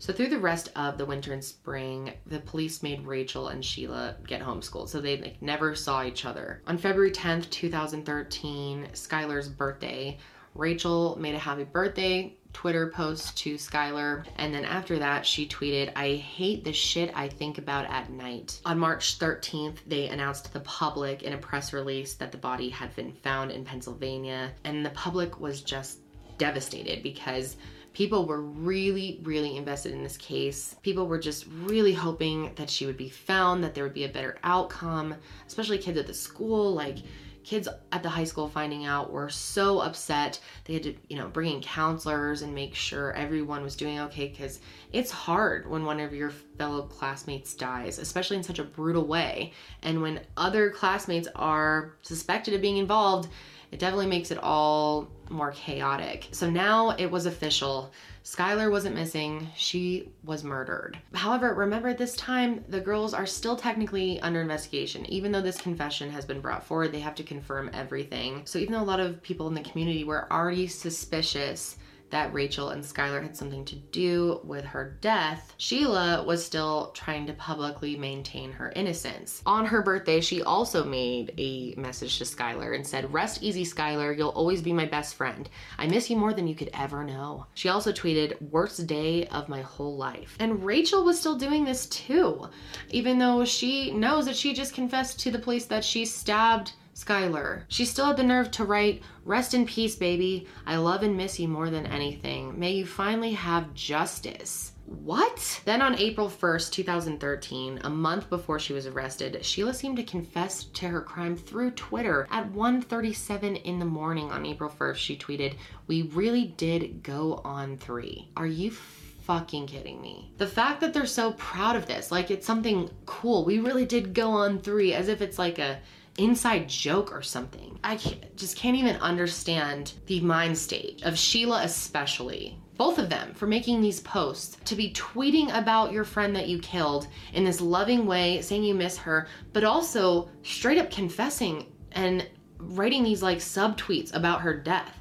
So through the rest of the winter and spring, the police made Rachel and Sheila get homeschooled, so they never saw each other. On February 10th, 2013, Skylar's birthday, Rachel made a happy birthday Twitter post to Skylar, and then after that, she tweeted, "I hate the shit I think about at night." On March 13th, they announced to the public in a press release that the body had been found in Pennsylvania, and the public was just devastated because people were really, really invested in this case. People were just really hoping that she would be found, that there would be a better outcome, especially kids at the school. Like, kids at the high school finding out were so upset. They had to, you know, bring in counselors and make sure everyone was doing okay, because it's hard when one of your fellow classmates dies, especially in such a brutal way. And when other classmates are suspected of being involved, it definitely makes it all more chaotic. So now it was official. Skylar wasn't missing, she was murdered. However, remember at this time, the girls are still technically under investigation. Even though this confession has been brought forward, they have to confirm everything. So even though a lot of people in the community were already suspicious that Rachel and Skylar had something to do with her death, Sheila was still trying to publicly maintain her innocence. On her birthday, she also made a message to Skylar and said, "Rest easy, Skylar. You'll always be my best friend. I miss you more than you could ever know." She also tweeted, "Worst day of my whole life." And Rachel was still doing this too, even though she knows that she just confessed to the police that she stabbed Skylar. She still had the nerve to write, "Rest in peace, baby. I love and miss you more than anything. May you finally have justice." What? Then on April 1st, 2013, a month before she was arrested, Sheila seemed to confess to her crime through Twitter. At 1:37 in the morning on April 1st, she tweeted, "We really did go on 3." Are you fucking kidding me? The fact that they're so proud of this, like it's something cool. We really did go on 3, as if it's like a inside joke or something. I just can't even understand the mind state of Sheila, especially both of them, for making these posts. To be tweeting about your friend that you killed in this loving way, saying you miss her, but also straight up confessing and writing these like subtweets about her death.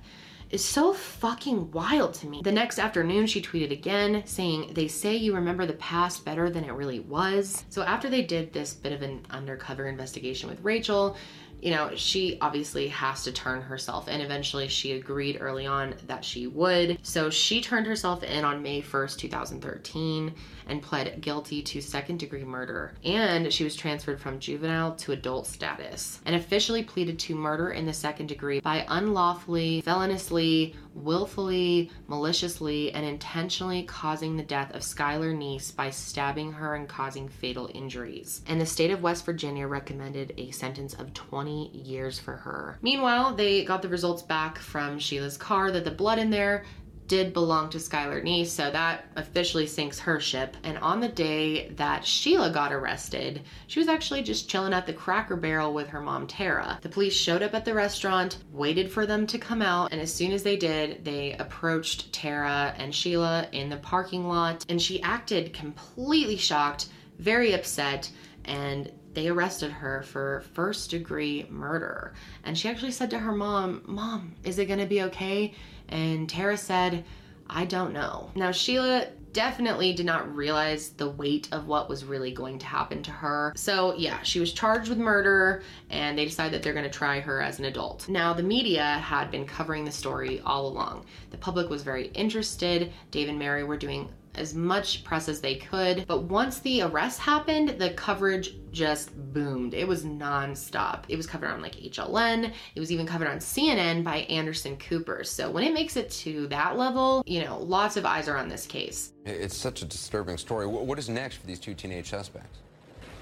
is so fucking wild to me. The next afternoon, she tweeted again saying, "They say you remember the past better than it really was." So after they did this bit of an undercover investigation with Rachel, you know, she obviously has to turn herself in. Eventually, she agreed early on that she would. So she turned herself in on May 1st, 2013 and pled guilty to second-degree murder. And she was transferred from juvenile to adult status and officially pleaded to murder in the second degree by unlawfully, feloniously, willfully, maliciously, and intentionally causing the death of Skylar Neese by stabbing her and causing fatal injuries. And the state of West Virginia recommended a sentence of 20 years for her. Meanwhile, they got the results back from Sheila's car that the blood in there did belong to Skylar Neese, so that officially sinks her ship. And on the day that Sheila got arrested, she was actually just chilling at the Cracker Barrel with her mom, Tara. The police showed up at the restaurant, waited for them to come out, and as soon as they did, they approached Tara and Sheila in the parking lot, and she acted completely shocked, very upset, and they arrested her for first-degree murder. And she actually said to her mom, "Mom, is it gonna be okay?" And Tara said, "I don't know." Now, Sheila definitely did not realize the weight of what was really going to happen to her. So yeah, she was charged with murder and they decided that they're gonna try her as an adult. Now, the media had been covering the story all along. The public was very interested. Dave and Mary were doing as much press as they could. But once the arrest happened, the coverage just boomed. It was nonstop. It was covered on like HLN. It was even covered on CNN by Anderson Cooper. So when it makes it to that level, you know, lots of eyes are on this case. It's such a disturbing story. What is next for these two teenage suspects?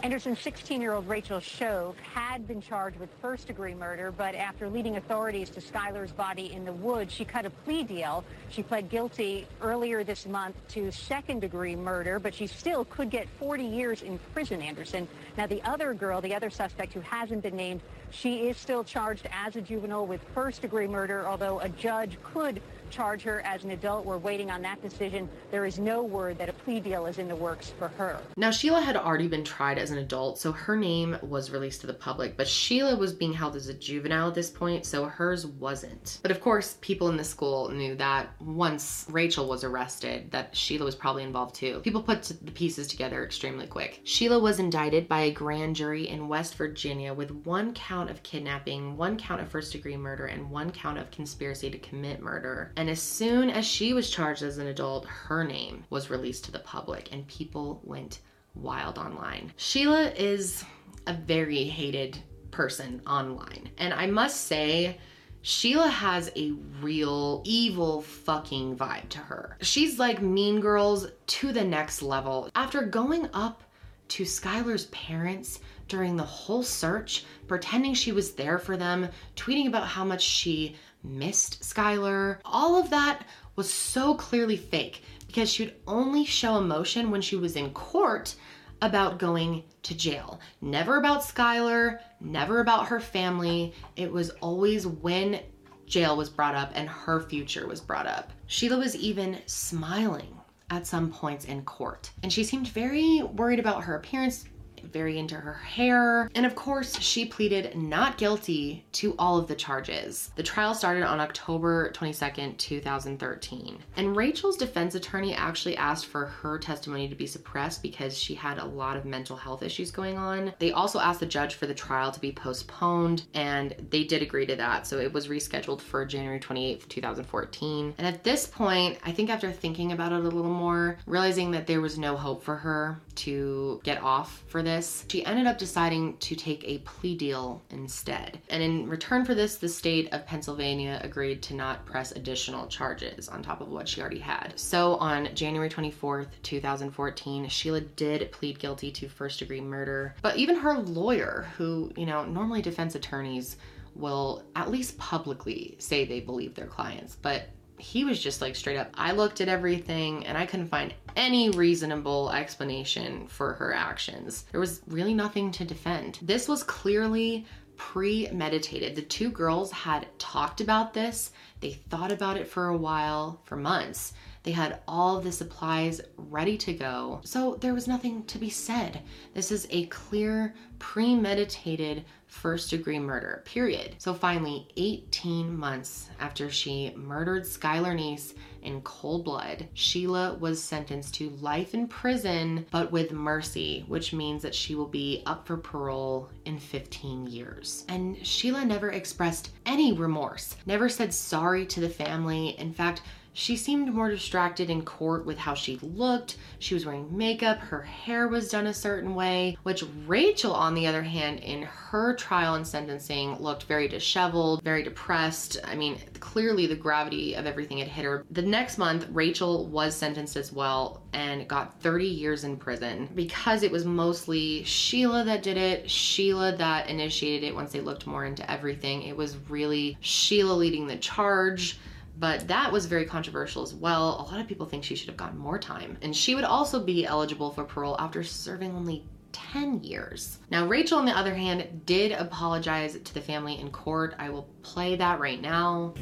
Anderson's 16-year-old Rachel Shoaf had been charged with first-degree murder, but after leading authorities to Skylar's body in the woods, she cut a plea deal. She pled guilty earlier this month to second-degree murder, but she still could get 40 years in prison, Anderson. Now, the other girl, the other suspect who hasn't been named, she is still charged as a juvenile with first-degree murder, although a judge could charge her as an adult. We're waiting on that decision. There is no word that a plea deal is in the works for her. Now, Sheila had already been tried as an adult, so her name was released to the public, but Sheila was being held as a juvenile at this point, so hers wasn't. But of course, people in the school knew that once Rachel was arrested, that Sheila was probably involved too. People put the pieces together extremely quick. Sheila was indicted by a grand jury in West Virginia with one count of kidnapping, one count of first-degree murder, and one count of conspiracy to commit murder. And as soon as she was charged as an adult, her name was released to the public and people went wild online. Sheila is a very hated person online. And I must say, Sheila has a real evil fucking vibe to her. She's like Mean Girls to the next level. After going up to Skylar's parents during the whole search, pretending she was there for them, tweeting about how much she missed Skylar. All of that was so clearly fake because she would only show emotion when she was in court about going to jail. Never about Skylar, never about her family. It was always when jail was brought up and her future was brought up. Sheila was even smiling at some points in court. And she seemed very worried about her appearance, very into her hair. And of course, she pleaded not guilty to all of the charges. The trial started on October 22nd, 2013. And Rachel's defense attorney actually asked for her testimony to be suppressed because she had a lot of mental health issues going on. They also asked the judge for the trial to be postponed, and they did agree to that. So it was rescheduled for January 28th, 2014. And at this point, I think after thinking about it a little more, realizing that there was no hope for her to get off for this, she ended up deciding to take a plea deal instead. And in return for this, the state of Pennsylvania agreed to not press additional charges on top of what she already had. So on January 24th, 2014, Sheila did plead guilty to first-degree murder, but even her lawyer, who, you know, normally defense attorneys will at least publicly say they believe their clients, but he was just like straight up, "I looked at everything and I couldn't find any reasonable explanation for her actions. There was really nothing to defend." This was clearly premeditated. The two girls had talked about this. They thought about it for a while, for months. They had all the supplies ready to go. So there was nothing to be said. This is a clear, premeditated first-degree murder, period. So finally, 18 months after she murdered Skylar Neese in cold blood, Sheila was sentenced to life in prison, but with mercy, which means that she will be up for parole in 15 years. And Sheila never expressed any remorse, never said sorry to the family. In fact, she seemed more distracted in court with how she looked. She was wearing makeup, her hair was done a certain way, which Rachel, on the other hand, in her trial and sentencing looked very disheveled, very depressed. I mean, clearly the gravity of everything had hit her. The next month, Rachel was sentenced as well and got 30 years in prison because it was mostly Sheila that did it, Sheila that initiated it once they looked more into everything. It was really Sheila leading the charge. But that was very controversial as well. A lot of people think she should have gotten more time. And she would also be eligible for parole after serving only 10 years. Now, Rachel, on the other hand, did apologize to the family in court. I will play that right now.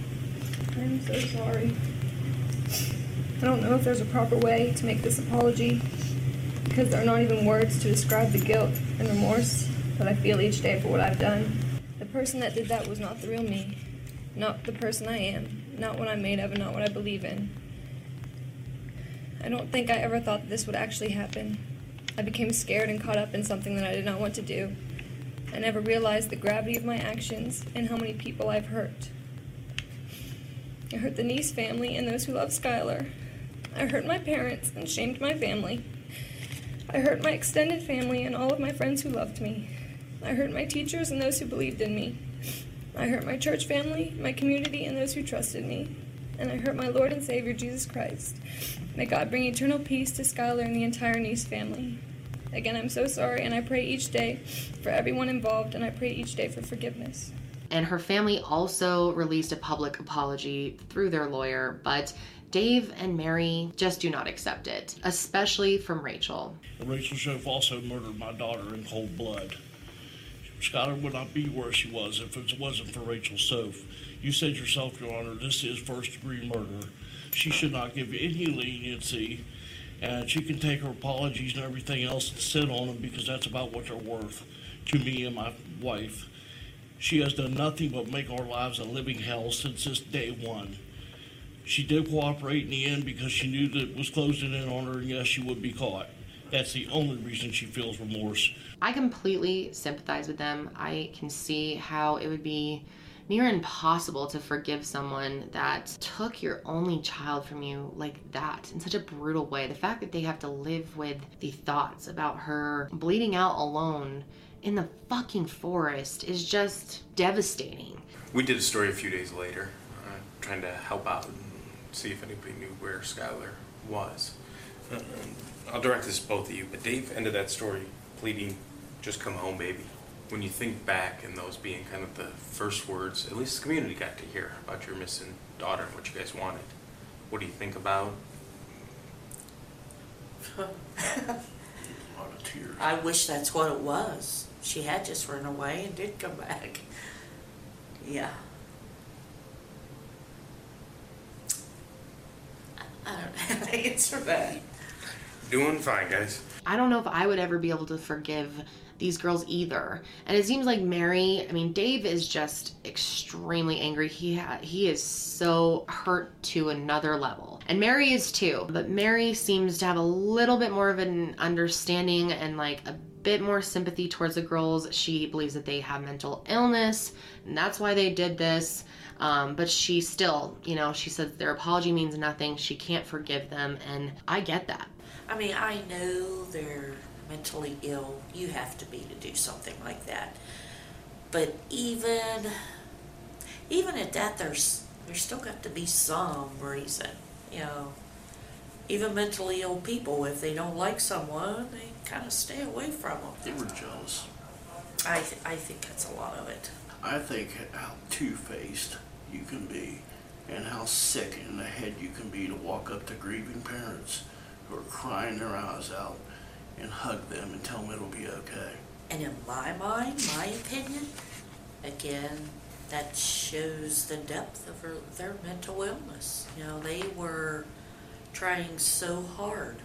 I'm so sorry. I don't know if there's a proper way to make this apology because there are not even words to describe the guilt and remorse that I feel each day for what I've done. The person that did that was not the real me, not the person I am. Not what I'm made of and not what I believe in. I don't think I ever thought that this would actually happen. I became scared and caught up in something that I did not want to do. I never realized the gravity of my actions and how many people I've hurt. I hurt the Neese family and those who love Skylar. I hurt my parents and shamed my family. I hurt my extended family and all of my friends who loved me. I hurt my teachers and those who believed in me. I hurt my church family, my community, and those who trusted me. And I hurt my Lord and Savior, Jesus Christ. May God bring eternal peace to Skylar and the entire Neese family. Again, I'm so sorry, and I pray each day for everyone involved, and I pray each day for forgiveness. And her family also released a public apology through their lawyer, but Dave and Mary just do not accept it, especially from Rachel. Rachel Shoaf also murdered my daughter in cold blood. Skylar would not be where she was if it wasn't for Rachel Shoaf. You said yourself, Your Honor, this is first-degree murder. She should not give any leniency, and she can take her apologies and everything else and sit on them because that's about what they're worth to me and my wife. She has done nothing but make our lives a living hell since this day one. She did cooperate in the end because she knew that it was closing in on her, and yes, she would be caught. That's the only reason she feels remorse. I completely sympathize with them. I can see how it would be near impossible to forgive someone that took your only child from you like that in such a brutal way. The fact that they have to live with the thoughts about her bleeding out alone in the fucking forest is just devastating. We did a story a few days later, trying to help out and see if anybody knew where Skylar was. I'll direct this to both of you, but Dave ended that story pleading, "Just come home, baby." When you think back, and those being kind of the first words, at least the community got to hear about your missing daughter and what you guys wanted. What do you think about? A lot of tears. I wish that's what it was. She had just run away and did come back. Yeah. I don't have an answer for that. Doing fine, guys. I don't know if I would ever be able to forgive these girls either. And it seems like Mary, I mean, Dave is just extremely angry. He is so hurt to another level. And Mary is too. But Mary seems to have a little bit more of an understanding and like a bit more sympathy towards the girls. She believes that they have mental illness and that's why they did this. But she still, you know, she says their apology means nothing. She can't forgive them. And I get that. I mean, I know they're mentally ill. You have to be to do something like that. But even at that, there's still got to be some reason, you know. Even mentally ill people, if they don't like someone, they kind of stay away from them. They were jealous. I think that's a lot of it. I think how two-faced you can be and how sick in the head you can be to walk up to grieving parents who are crying their eyes out and hug them and tell them it'll be okay. And in my mind, my opinion, again, that shows the depth of their mental illness. You know, they were trying so hard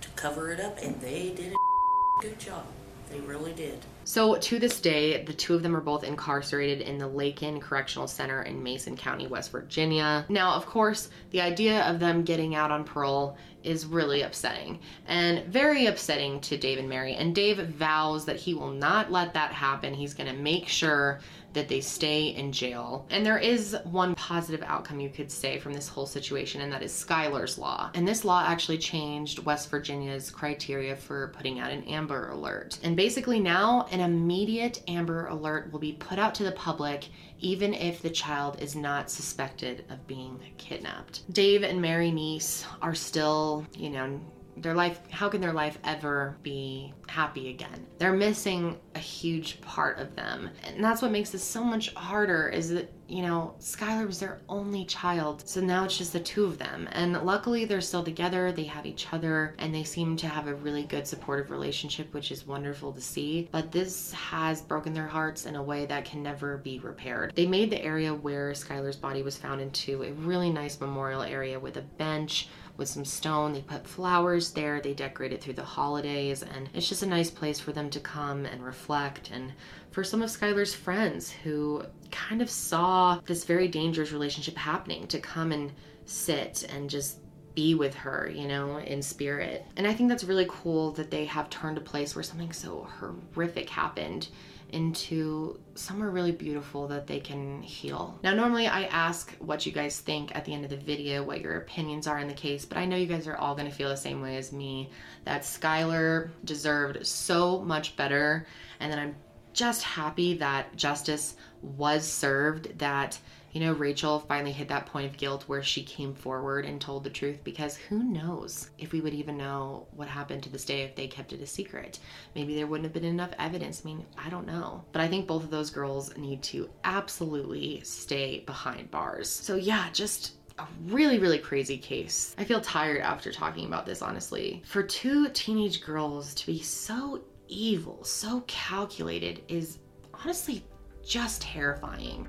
to cover it up, and they did a good job. They really did. So to this day, the two of them are both incarcerated in the Lakin Correctional Center in Mason County, West Virginia. Now, of course, the idea of them getting out on parole is really upsetting, and very upsetting to Dave and Mary. And Dave vows that he will not let that happen. He's gonna make sure that they stay in jail. And there is one positive outcome you could say from this whole situation, and that is Skylar's Law. And this law actually changed West Virginia's criteria for putting out an Amber Alert. And basically now, an immediate Amber Alert will be put out to the public even if the child is not suspected of being kidnapped. Dave and Mary Neese are still, you know, their life, how can their life ever be happy again? They're missing a huge part of them. And that's what makes this so much harder, is that, you know, Skylar was their only child. So now it's just the two of them. And luckily they're still together, they have each other, and they seem to have a really good supportive relationship, which is wonderful to see. But this has broken their hearts in a way that can never be repaired. They made the area where Skylar's body was found into a really nice memorial area with a bench, with some stone. They put flowers there, they decorated through the holidays, and it's just a nice place for them to come and reflect, and for some of Skylar's friends who kind of saw this very dangerous relationship happening to come and sit and just be with her, you know, in spirit. And I think that's really cool that they have turned a place where something so horrific happened into somewhere really beautiful that they can heal. Now, normally I ask what you guys think at the end of the video, what your opinions are in the case, but I know you guys are all gonna feel the same way as me, that Skylar deserved so much better, and that I'm just happy that justice was served, that, you know, Rachel finally hit that point of guilt where she came forward and told the truth, because who knows if we would even know what happened to this day if they kept it a secret. Maybe there wouldn't have been enough evidence. I mean, I don't know. But I think both of those girls need to absolutely stay behind bars. So yeah, just a really, really crazy case. I feel tired after talking about this, honestly. For two teenage girls to be so evil, so calculated, is honestly just terrifying.